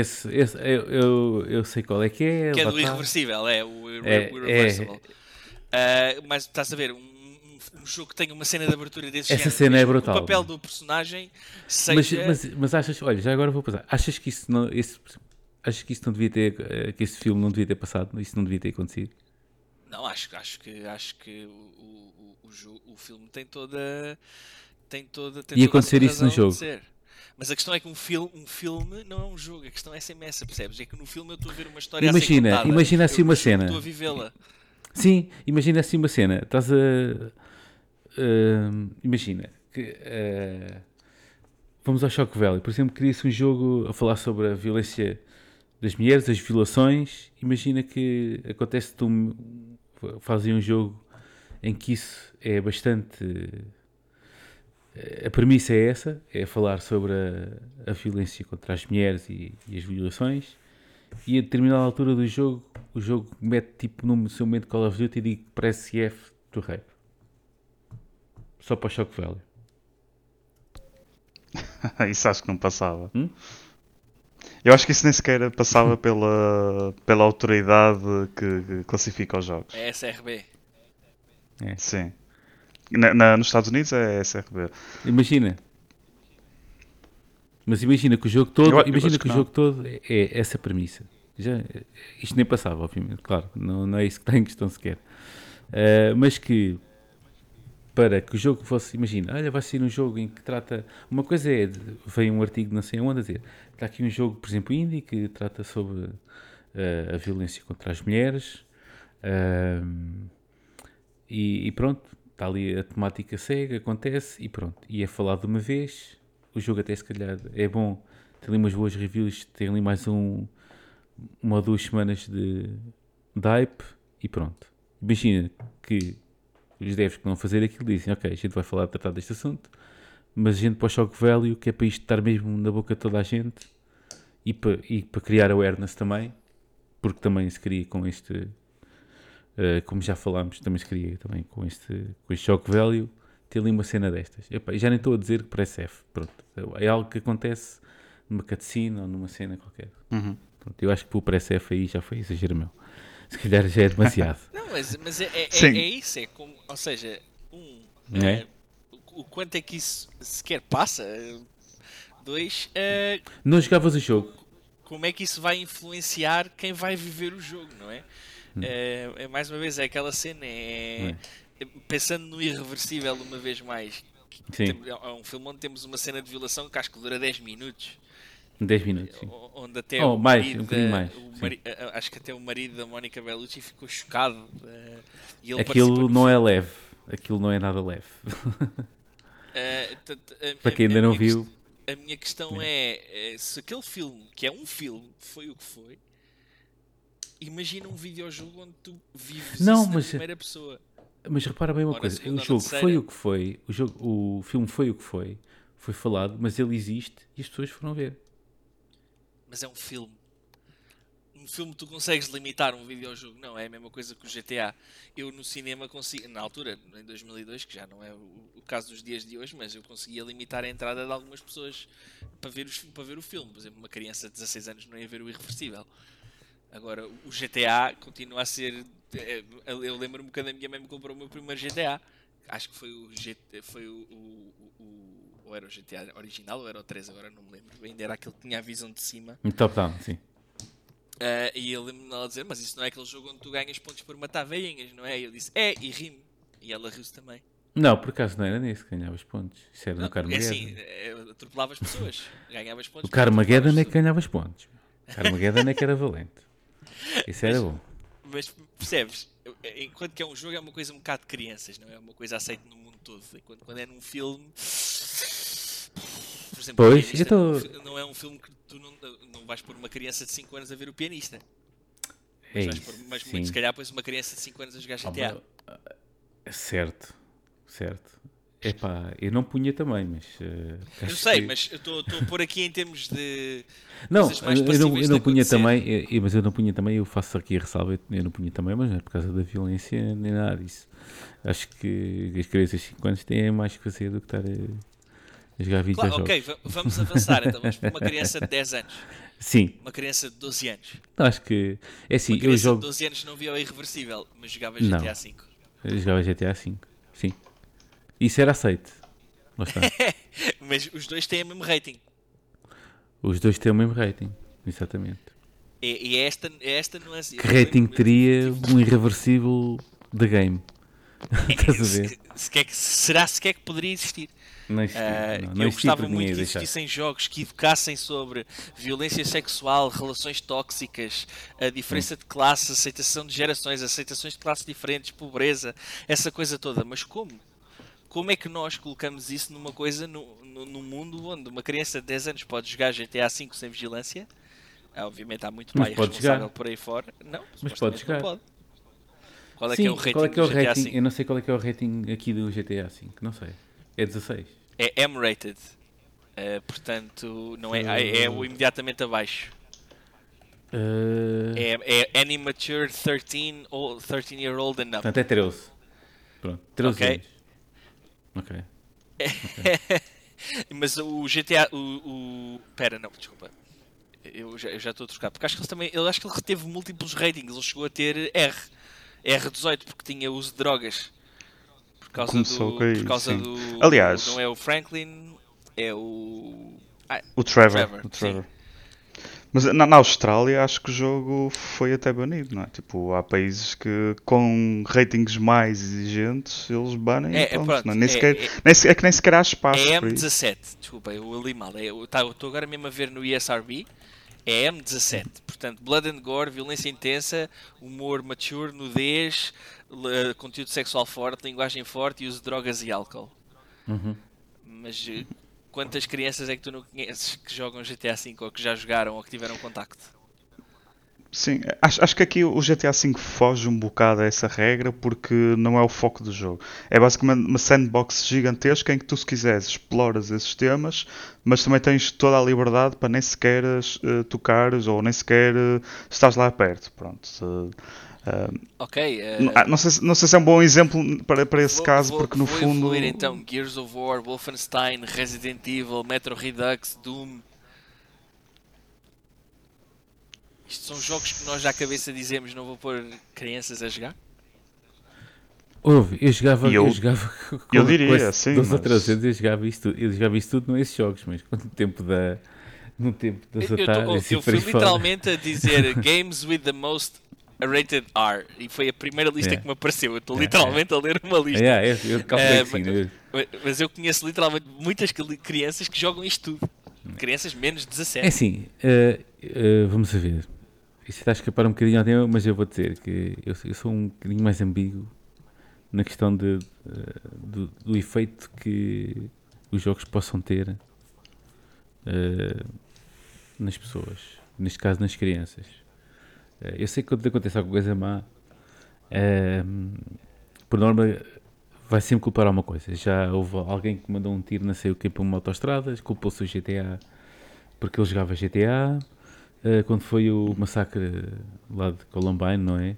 eu sei qual é que é. Que é do Irreversível, é o Irreversível. Mas estás a ver, um jogo que tem uma cena de abertura desse género. Essa cena é brutal. O papel do personagem seja... mas achas... Olha, já agora vou passar. Achas que isso não... Que esse filme não devia ter passado? Isso não devia ter acontecido? Não, acho que o filme tem toda... Tem toda acontecer isso no jogo. Mas a questão é que um filme não é um jogo. A questão é sempre essa, percebes? É que no filme eu estou a ver uma história a ser contada. Imagina assim uma cena. Estou a vivê-la. Sim, imagina assim uma cena. Estás a... imagina que vamos ao Shock Valley, por exemplo, cria-se um jogo a falar sobre a violência das mulheres, as violações. Imagina que acontece, fazem um jogo em que isso é bastante a premissa é essa, é falar sobre a violência contra as mulheres e as violações, e a determinada altura do jogo o jogo mete tipo no seu momento Call of Duty e diz que parece CF do rape. Só para o Shock Value. Isso acho que não passava. Eu acho que isso nem sequer passava pela autoridade que classifica os jogos. É SRB. É. Sim. Nos Estados Unidos é SRB. Imagina. Mas imagina que o jogo todo, o jogo todo é essa premissa. Isto nem passava, obviamente. Claro, não é isso que está em questão sequer. Mas que... Para que o jogo fosse, imagina, olha, vai ser um jogo em que trata... Uma coisa é, veio um artigo de não sei onde a dizer, está aqui um jogo, por exemplo, indie, que trata sobre a violência contra as mulheres, e pronto, está ali a temática cega, acontece, e pronto. E é falado de uma vez, o jogo até se calhar é bom, tem ali umas boas reviews, tem ali mais uma ou duas semanas de hype, e pronto. Imagina que... Os devs que não fazer aquilo dizem, ok, a gente vai falar, tratar deste assunto, mas a gente pôs Shock Value, que é para isto estar mesmo na boca de toda a gente, e para criar awareness também, porque também se cria com este, como já falámos, também se cria também com este Shock Value, ter ali uma cena destas. E já nem estou a dizer que parece F, pronto, é algo que acontece numa cutscene ou numa cena qualquer. Uhum. Pronto, eu acho que o parece F aí já foi exagero meu. Se calhar já é demasiado. Não, mas é isso, é como, ou seja, o quanto é que isso sequer passa? Dois, não jogavas o jogo. Como é que isso vai influenciar quem vai viver o jogo, não é? É mais uma vez, é aquela cena, pensando no Irreversível uma vez mais, é um filme onde temos uma cena de violação que acho que dura 10 minutos. 10 minutos, sim. Onde até acho que até o marido da Mónica Bellucci ficou chocado. E ele aquilo não é leve. Aquilo não é nada leve. Para quem ainda não viu... A minha questão é, se aquele filme, que é um filme, foi o que foi, imagina um videojogo onde tu vives na primeira pessoa. Mas repara bem uma coisa, o jogo foi o que foi, o filme foi o que foi falado, mas ele existe e as pessoas foram ver. Mas é um filme. Um filme tu consegues limitar, um videojogo não, é a mesma coisa que o GTA. Eu no cinema consigo, na altura, em 2002, que já não é o caso dos dias de hoje, mas eu conseguia limitar a entrada de algumas pessoas para ver o filme. Por exemplo, uma criança de 16 anos não ia ver o Irreversível. Agora, o GTA continua a ser... Eu lembro-me quando a minha mãe me comprou o meu primeiro GTA. Acho que foi o era o GTA original ou era o 3, agora não me lembro. Ainda era aquele que tinha a visão de cima. Top-down, sim. E eu lembro-me dela dizer, mas isso não é aquele jogo onde tu ganhas pontos por matar velhinhas, não é? E eu disse, é, e ri-me. E ela riu-se também. Não, por acaso não era nisso que ganhavas pontos. Isso era no Carmageddon. É assim, atropelavas pessoas, ganhavas pontos. O Carmageddon é que ganhavas pontos. O Carmageddon é que era valente. Isso era bom. Mas percebes, enquanto que é um jogo é uma coisa um bocado de crianças, não é uma coisa aceita no mundo todo. Enquanto quando é num filme... Por exemplo, pois, não é um filme que tu não vais pôr uma criança de 5 anos a ver o Pianista. Mas, se calhar pões uma criança de 5 anos a jogar GTA. Certo. Epá, eu não punha também, mas... eu sei, mas eu estou a pôr aqui em termos de... Não, eu não punha também, mas eu não punha também, eu faço aqui a ressalva, eu não punha também, mas não é por causa da violência nem nada disso. Acho que as crianças de 5 anos têm mais que fazer do que estar a jogar videojogos. Claro, ok, vamos avançar então, mas para uma criança de 10 anos. Sim. Uma criança de 12 anos. Não, acho que... É assim, uma criança de 12 anos não via o Irreversível, mas jogava GTA V. Eu jogava GTA V, sim. Isso era aceito. Mas os dois têm o mesmo rating. Os dois têm o mesmo rating, exatamente. E esta não é assim. Que rating teria um Irreversível de game? Estás a ver? Será sequer que poderia existir? Não existia, não eu gostava muito que existissem jogos que educassem sobre violência sexual, relações tóxicas, a diferença de classe, aceitação de gerações, aceitações de classes diferentes, pobreza, essa coisa toda. Mas como? Como é que nós colocamos isso numa coisa, num mundo onde uma criança de 10 anos pode jogar GTA V sem vigilância? Obviamente há muito pai responsável por aí fora. Não, mas pode jogar. Não pode. Qual é que é o rating do GTA V? Eu não sei qual é que é o rating aqui do GTA V, não sei. É 16. É M-rated. Portanto, não é o imediatamente abaixo. É any mature 13 ou 13-year-old and up. Portanto, é 13. Pronto, 13 anos. Ok. Mas o GTA. Pera, não, desculpa. Eu já estou a trocar. Porque acho que ele também. Eu acho que ele reteve múltiplos ratings. Ele chegou a ter R18, porque tinha uso de drogas. Por causa do. Aliás. Não é o Franklin, é o. O Trevor. O Trevor. Mas na Austrália acho que o jogo foi até banido, não é? Tipo, há países que com ratings mais exigentes eles banem pronto, não? Nem sequer que nem sequer há espaço é M17, desculpa, eu li mal. Estou agora mesmo a ver no ESRB. É M17, portanto, blood and gore, violência intensa, humor mature, nudez, conteúdo sexual forte, linguagem forte e uso de drogas e álcool. Uhum. Mas... Quantas crianças é que tu não conheces que jogam GTA V ou que já jogaram ou que tiveram contacto? Sim, acho que aqui o GTA V foge um bocado a essa regra porque não é o foco do jogo. É basicamente uma sandbox gigantesca em que tu, se quiseres, exploras esses temas, mas também tens toda a liberdade para nem sequer tocares ou nem sequer estás lá perto. Pronto. Não sei se é um bom exemplo para esse caso, porque no fundo... Vou evoluir então Gears of War, Wolfenstein, Resident Evil, Metro Redux, Doom... Isto são jogos que nós já à cabeça dizemos, não vou pôr crianças a jogar? Houve, eu jogava isto tudo nesses jogos, mas quanto tempo da... No tempo das atalhas... Eu fui literalmente a dizer Games with the most... a Rated R, e foi a primeira lista que me apareceu. Eu estou literalmente a ler uma lista. Mas eu conheço literalmente muitas crianças que jogam isto tudo. Crianças menos de 17. É assim, vamos ver. Isto está a escapar um bocadinho ao tema, mas eu vou dizer que eu sou um bocadinho mais ambíguo na questão do efeito que os jogos possam ter nas pessoas, neste caso nas crianças. Eu sei que quando acontece alguma coisa má, por norma vai sempre culpar alguma coisa. Já houve alguém que mandou um tiro, não sei o que, para uma autoestrada, culpou-se o GTA porque ele jogava GTA. Quando foi o massacre lá de Columbine, não é?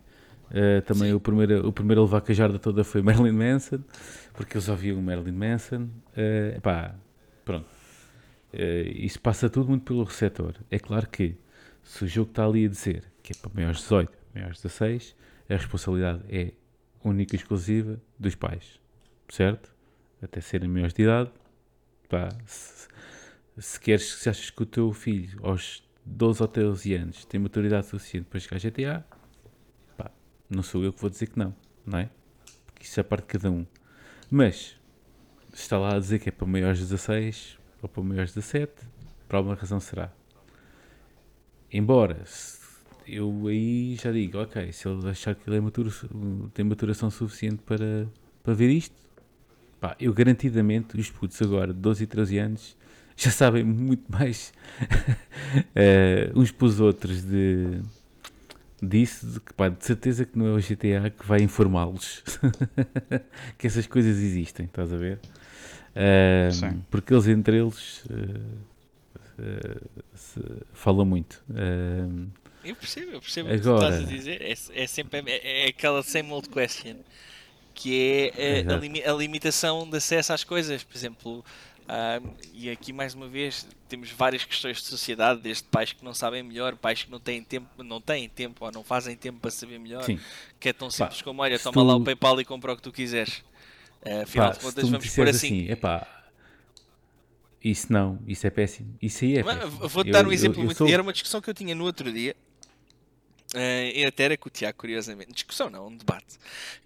Também o primeiro a levar a cajarda toda foi Marilyn Manson, porque eles ouviam Marilyn Manson. Pronto. Isso passa tudo muito pelo receptor. É claro que se o jogo está ali a dizer que é para maiores de 18, maiores de 16, a responsabilidade é única e exclusiva dos pais, certo? Até serem maiores de idade, pá, se achas que o teu filho aos 12 ou 13 anos tem maturidade suficiente para chegar a GTA, pá, não sou eu que vou dizer que não, não é? Porque isso é parte de cada um. Mas, se está lá a dizer que é para maiores de 16 ou para maiores de 17, por alguma razão será. Embora, eu aí já digo, ok, se ele achar que ele é maturo, tem maturação suficiente para ver isto, pá, eu garantidamente, os putos agora de 12 e 13 anos, já sabem muito mais uns para os outros disso, que pá, de certeza que não é o GTA que vai informá-los que essas coisas existem, estás a ver? Porque eles entre eles falam muito. Eu percebo agora, o que tu estás a dizer. É sempre aquela same old question, que é a limitação de acesso às coisas, por exemplo. E aqui mais uma vez temos várias questões de sociedade, desde pais que não sabem melhor, pais que não têm tempo ou não fazem tempo para saber melhor. Sim. Que é tão simples como, olha, toma lá o PayPal e compra o que tu quiseres. Afinal de contas, vamos pôr assim. Isso não, isso é péssimo. Isso aí é péssimo. Vou-te dar um exemplo muito. Era uma discussão que eu tinha no outro dia. Eu até era com o Tiago, curiosamente. Discussão não, um debate.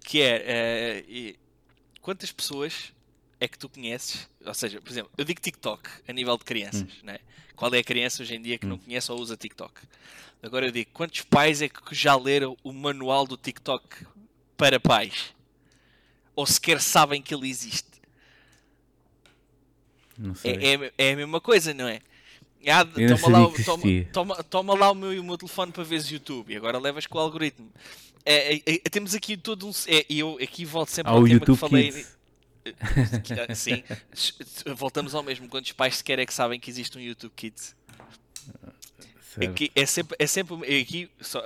Que é quantas pessoas é que tu conheces, ou seja, por exemplo, eu digo TikTok a nível de crianças, né? Qual é a criança hoje em dia que não conhece ou usa TikTok? Agora eu digo, quantos pais é que já leram o manual do TikTok para pais? Ou sequer sabem que ele existe? Não sei. É a mesma coisa, não é? Toma lá o meu telefone para veres YouTube, e agora levas com o algoritmo. Temos aqui todo um... eu aqui volto sempre ao tema YouTube que falei... Kids. Sim, voltamos ao mesmo. Quantos pais sequer é que sabem que existe um YouTube Kids? Aqui, é sempre aqui, só,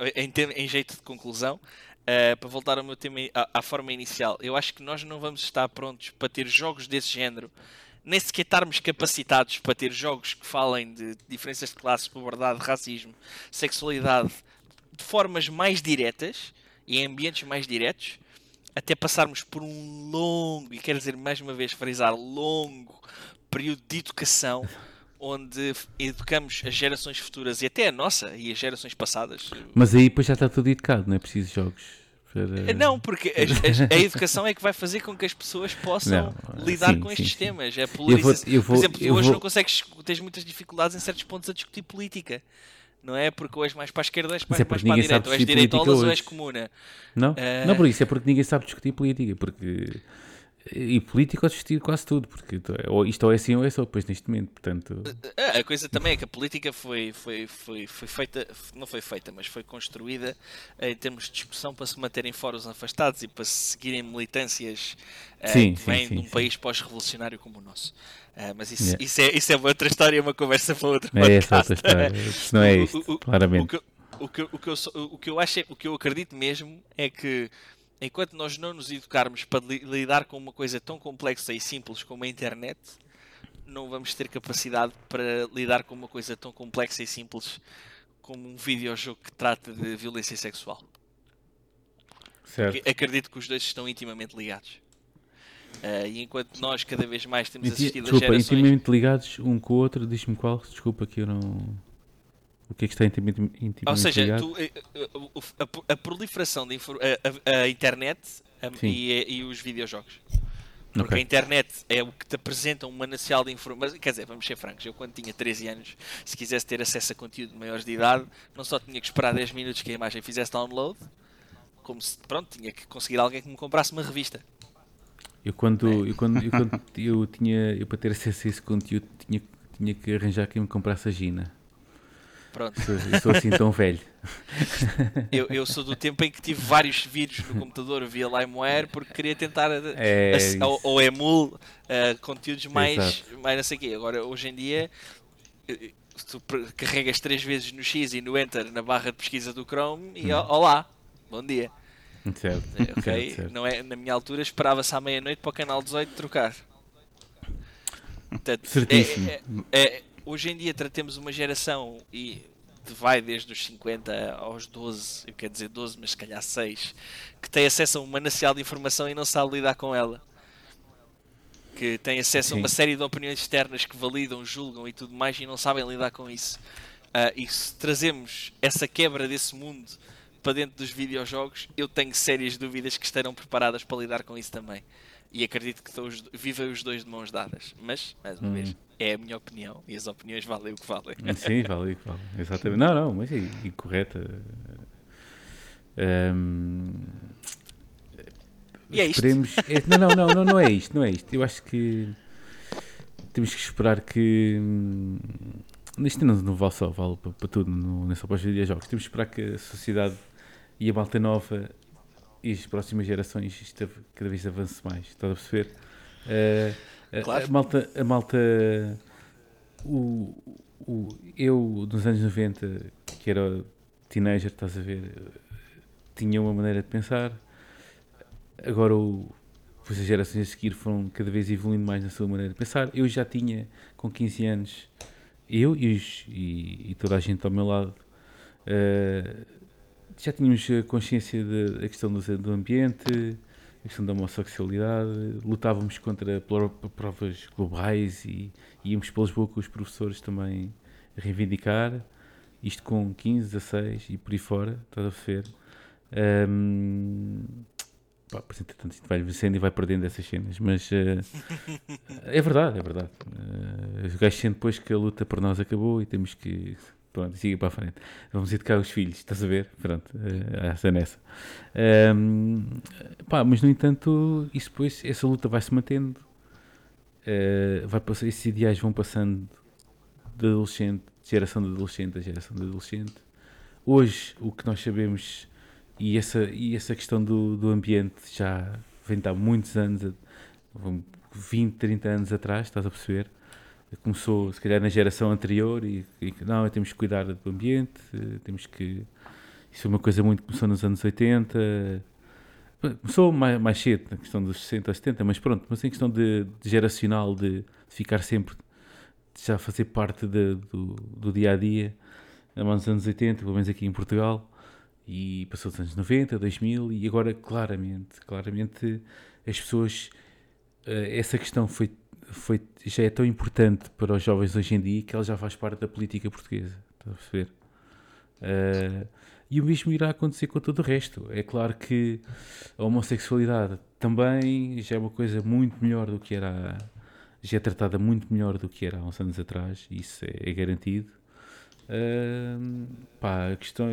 em jeito de conclusão, para voltar ao meu tema, à forma inicial, eu acho que nós não vamos estar prontos para ter jogos desse género, nem sequer estarmos capacitados para ter jogos que falem de diferenças de classe, pobreza, racismo, sexualidade, de formas mais diretas e em ambientes mais diretos, até passarmos por um longo, e quero dizer mais uma vez, frisar, longo período de educação, onde educamos as gerações futuras e até a nossa e as gerações passadas. Mas aí depois já está tudo educado, não é preciso jogos? Para... Não, porque a educação é que vai fazer com que as pessoas possam lidar com estes temas. É polarização. Por exemplo, hoje não consegues, tens muitas dificuldades em certos pontos a discutir política. Não é porque hoje mais para a esquerda, hoje mais para a direita, hoje direitolas, hoje comuna. Não por isso, é porque ninguém sabe discutir política. E política é discutir quase tudo, porque isto ou é assim ou é só, depois neste momento, portanto... A coisa também é que a política foi feita, não foi feita, mas foi construída em termos de discussão para se manterem fora os afastados e para se seguirem militâncias que vêm de um país pós-revolucionário como o nosso. Mas isso é uma outra história, uma conversa para outra podcast. É essa outra história, isso não é isto, claramente. O que eu acredito mesmo é que, enquanto nós não nos educarmos para lidar com uma coisa tão complexa e simples como a internet, não vamos ter capacidade para lidar com uma coisa tão complexa e simples como um videojogo que trata de violência sexual. Certo. Acredito que os dois estão intimamente ligados. E enquanto nós cada vez mais temos assistido a gerações... Intimamente ligados um com o outro, diz-me qual, desculpa que eu não... O que é que está intimidado? Ou seja, tu, a proliferação da internet e os videojogos. Porque a internet é o que te apresenta um manancial de informação. Quer dizer, vamos ser francos, eu quando tinha 13 anos, se quisesse ter acesso a conteúdo de maiores de idade, não só tinha que esperar 10 minutos que a imagem fizesse download, como se, pronto, tinha que conseguir alguém que me comprasse uma revista. Eu para ter acesso a esse conteúdo, tinha que arranjar quem me comprasse a Gina. Pronto. Eu sou assim tão velho. Eu sou do tempo em que tive vários vírus no computador via LimeWire porque queria tentar ou emule conteúdos mais não sei o quê. Agora, hoje em dia, tu carregas 3 vezes no X e no Enter na barra de pesquisa do Chrome e olá, bom dia. Certo. Okay? Certo. Não é, na minha altura esperava-se à meia-noite para o canal 18 trocar. Portanto, certíssimo. Hoje em dia tratemos uma geração e vai desde os 50 aos 12, eu quero dizer 12, mas se calhar 6, que tem acesso a um manancial de informação e não sabe lidar com ela. Que tem acesso a uma série de opiniões externas que validam, julgam e tudo mais e não sabem lidar com isso. E se trazemos essa quebra desse mundo para dentro dos videojogos, eu tenho sérias dúvidas que estarão preparadas para lidar com isso também. E acredito que vivem os dois de mãos dadas. Mas, mais uma vez, é a minha opinião e as opiniões valem o que valem. Sim, valem o que valem. Exatamente. Não, mas é incorreta. E é isto? Não é isto, não é isto. Eu acho que temos que esperar que... Isto não vale só, vale para tudo, não é só para os videojogos. Temos que esperar que a sociedade e a malta nova... E as próximas gerações isto cada vez avance mais, estás a perceber? Claro. A malta eu nos anos 90, que era teenager, estás a ver, tinha uma maneira de pensar. Agora as gerações a seguir foram cada vez evoluindo mais na sua maneira de pensar. Eu já tinha com 15 anos, eu e toda a gente ao meu lado, já tínhamos consciência da questão do ambiente, a questão da homossexualidade, lutávamos contra provas globais e íamos para Lisboa com os professores também a reivindicar, isto com 15, 16 e por aí fora, estás a ver? Portanto, vai vencendo e vai perdendo essas cenas, mas é verdade. Os gajos sentem depois que a luta por nós acabou e temos que... Pronto, siga para a frente. Vamos educar os filhos, estás a ver? Pronto, essa nessa. Mas, no entanto, isso depois, essa luta vai se mantendo. Esses ideais vão passando de geração de adolescente a geração de adolescente. Hoje, o que nós sabemos, e essa questão do ambiente já vem de há muitos anos, 20, 30 anos atrás, estás a perceber? Começou, se calhar, na geração anterior e não, temos que cuidar do ambiente, temos que... Isso foi uma coisa muito que começou nos anos 80, começou mais cedo, na questão dos 60 a 70, mas pronto, mas em questão de geracional, de ficar sempre, de já fazer parte do dia-a-dia, nos anos 80, pelo menos aqui em Portugal, e passou dos anos 90, 2000, e agora, claramente, as pessoas... Essa questão já é tão importante para os jovens hoje em dia que ela já faz parte da política portuguesa, está a perceber? E o mesmo irá acontecer com todo o resto. É claro que a homossexualidade também já é uma coisa muito melhor do que era, já é tratada muito melhor do que era há uns anos atrás, isso é garantido.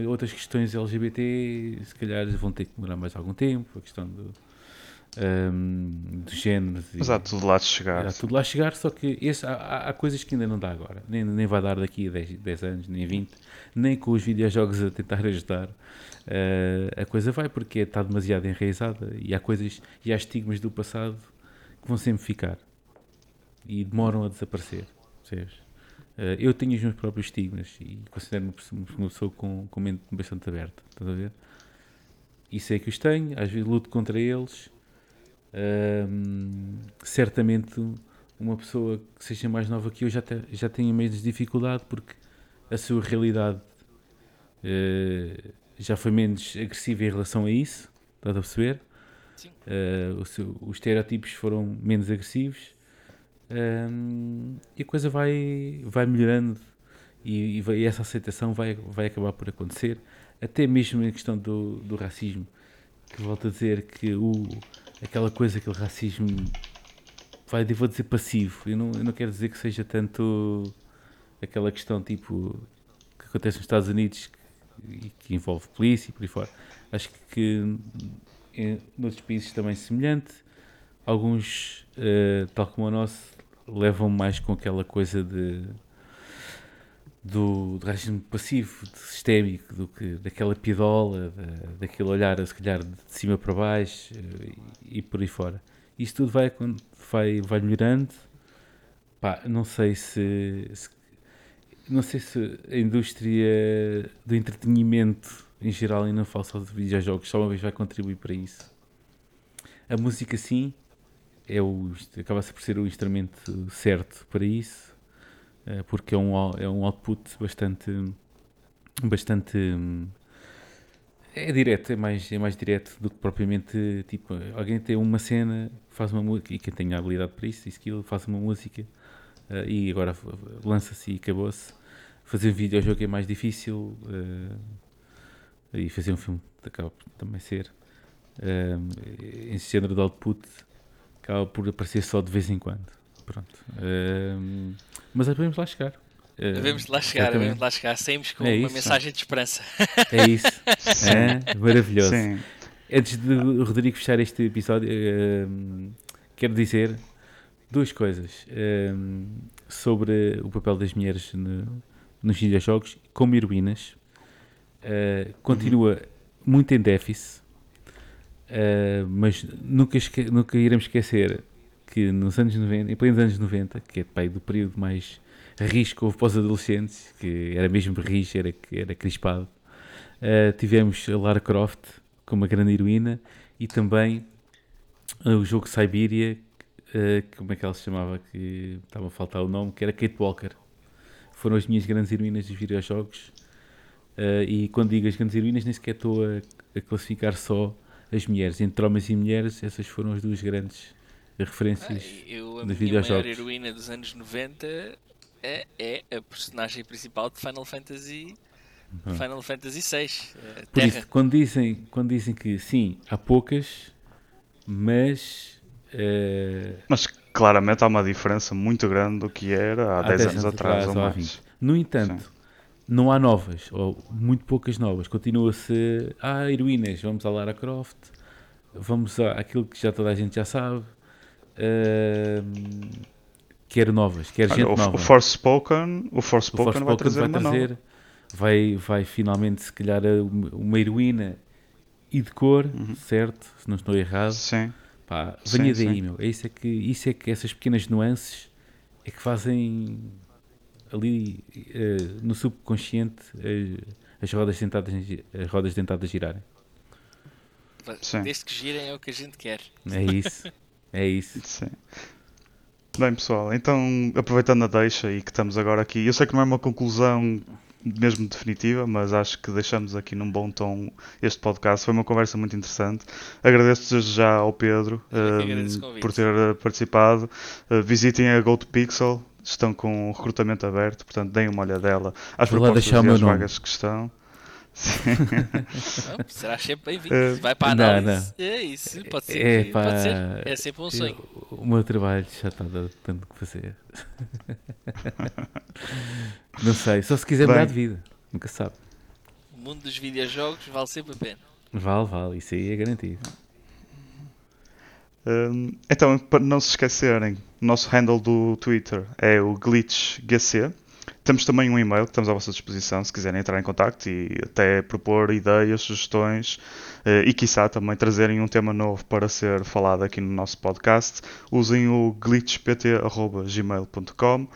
Outras questões LGBT se calhar vão ter que demorar mais algum tempo, a questão dos géneros, mas há tudo lá de chegar. Só que há coisas que ainda não dá agora, nem vai dar daqui a 10 anos, nem 20, nem com os videojogos a tentar ajudar. A coisa vai porque está demasiado enraizada e há coisas e há estigmas do passado que vão sempre ficar e demoram a desaparecer. Eu tenho os meus próprios estigmas e considero-me uma pessoa com mente bastante aberta, estás a ver? Isso é que os tenho, às vezes luto contra eles. Certamente uma pessoa que seja mais nova que eu já tenha menos dificuldade porque a sua realidade já foi menos agressiva em relação a isso, estás a perceber? Sim. Os estereótipos foram menos agressivos e a coisa vai melhorando e essa aceitação vai acabar por acontecer, até mesmo na questão do racismo, que volto a dizer que aquela coisa, aquele racismo, vou dizer passivo, eu não quero dizer que seja tanto aquela questão tipo que acontece nos Estados Unidos e que envolve polícia e por aí fora. Acho que noutros países também semelhante, alguns, tal como o nosso, levam mais com aquela coisa do racismo passivo, sistémico, do que daquela piadola, daquele olhar, se calhar, de cima para baixo e por aí fora. Isto tudo vai melhorando. Não sei se a indústria do entretenimento em geral, e não falo só de videojogos, só uma vez vai contribuir para isso. A música, sim, acaba-se por ser o instrumento certo para isso, porque é um output bastante direto, é mais direto do que propriamente, tipo, alguém tem uma cena, faz uma música, e quem tem a habilidade para isso, faz uma música, e agora lança-se e acabou-se. Fazer um videojogo é mais difícil, e fazer um filme acaba por também ser, esse género de output acaba por aparecer só de vez em quando. Pronto. Mas devemos lá chegar. Devemos lá chegar, saímos com uma mensagem de esperança. É isso, é maravilhoso. Sim. Antes de o Rodrigo fechar este episódio, quero dizer duas coisas sobre o papel das mulheres nos videojogos como heroínas. Continua muito em déficit, mas nunca iremos esquecer que nos anos 90, em plenos anos 90, que é do período mais risco que houve para os adolescentes, que era mesmo rijo, era crispado, tivemos a Lara Croft como uma grande heroína, e também o jogo Siberia, como é que ela se chamava, que estava a faltar o nome, que era Kate Walker. Foram as minhas grandes heroínas dos videojogos, e quando digo as grandes heroínas nem sequer estou a classificar só as mulheres, entre homens e mulheres, essas foram as duas grandes referências dos videojogos. A maior heroína dos anos 90 é a personagem principal de Final Fantasy VI. Por isso, quando dizem que sim, há poucas, mas claramente há uma diferença muito grande do que era há 10 anos atrás ou mais. No entanto, não há novas, ou muito poucas novas. Continua-se, heroínas, vamos à Lara Croft, vamos àquilo que já toda a gente já sabe. Quer novas, quer gente nova. O Forspoken vai trazer. Vai finalmente, se calhar, uma heroína e de cor, certo? Se não estou errado. Sim. Pá, venha daí, meu. Isso é que essas pequenas nuances é que fazem ali no subconsciente as rodas dentadas girarem. Sim. Desde que girem é o que a gente quer. É isso. Sim. Bem, pessoal, então, aproveitando a deixa e que estamos agora aqui, eu sei que não é uma conclusão mesmo definitiva, mas acho que deixamos aqui num bom tom este podcast. Foi uma conversa muito interessante. Agradeço desde já ao Pedro por ter participado. Visitem a GoatPixel, estão com o recrutamento aberto, portanto, deem uma olhada dela às propostas e às vagas que estão. Não, será sempre bem-vindo. Vai para a análise. Não. É isso, pode ser. É sempre um sonho. O meu trabalho já está dando tanto que fazer. Não sei, só se quiser mudar de vida. Nunca se sabe. O mundo dos videojogos vale sempre a pena. Vale, isso aí é garantido. Então, para não se esquecerem, o nosso handle do Twitter é o GlitchGC. Temos também um e-mail que estamos à vossa disposição se quiserem entrar em contacto e até propor ideias, sugestões e, quiçá, também trazerem um tema novo para ser falado aqui no nosso podcast. Usem o glitchpt@gmail.com.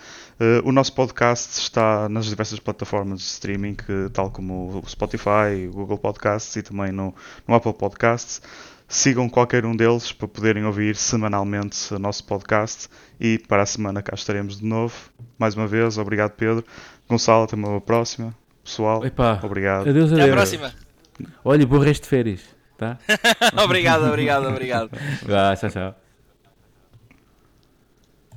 O nosso podcast está nas diversas plataformas de streaming, tal como o Spotify, o Google Podcasts e também no Apple Podcasts. Sigam qualquer um deles para poderem ouvir semanalmente o nosso podcast, e para a semana cá estaremos de novo. Mais uma vez, obrigado, Pedro. Gonçalo, até uma próxima. Pessoal, obrigado. Adeus. Até a próxima. Olha, bom resto de férias, tá? Obrigado. Vá, tchau.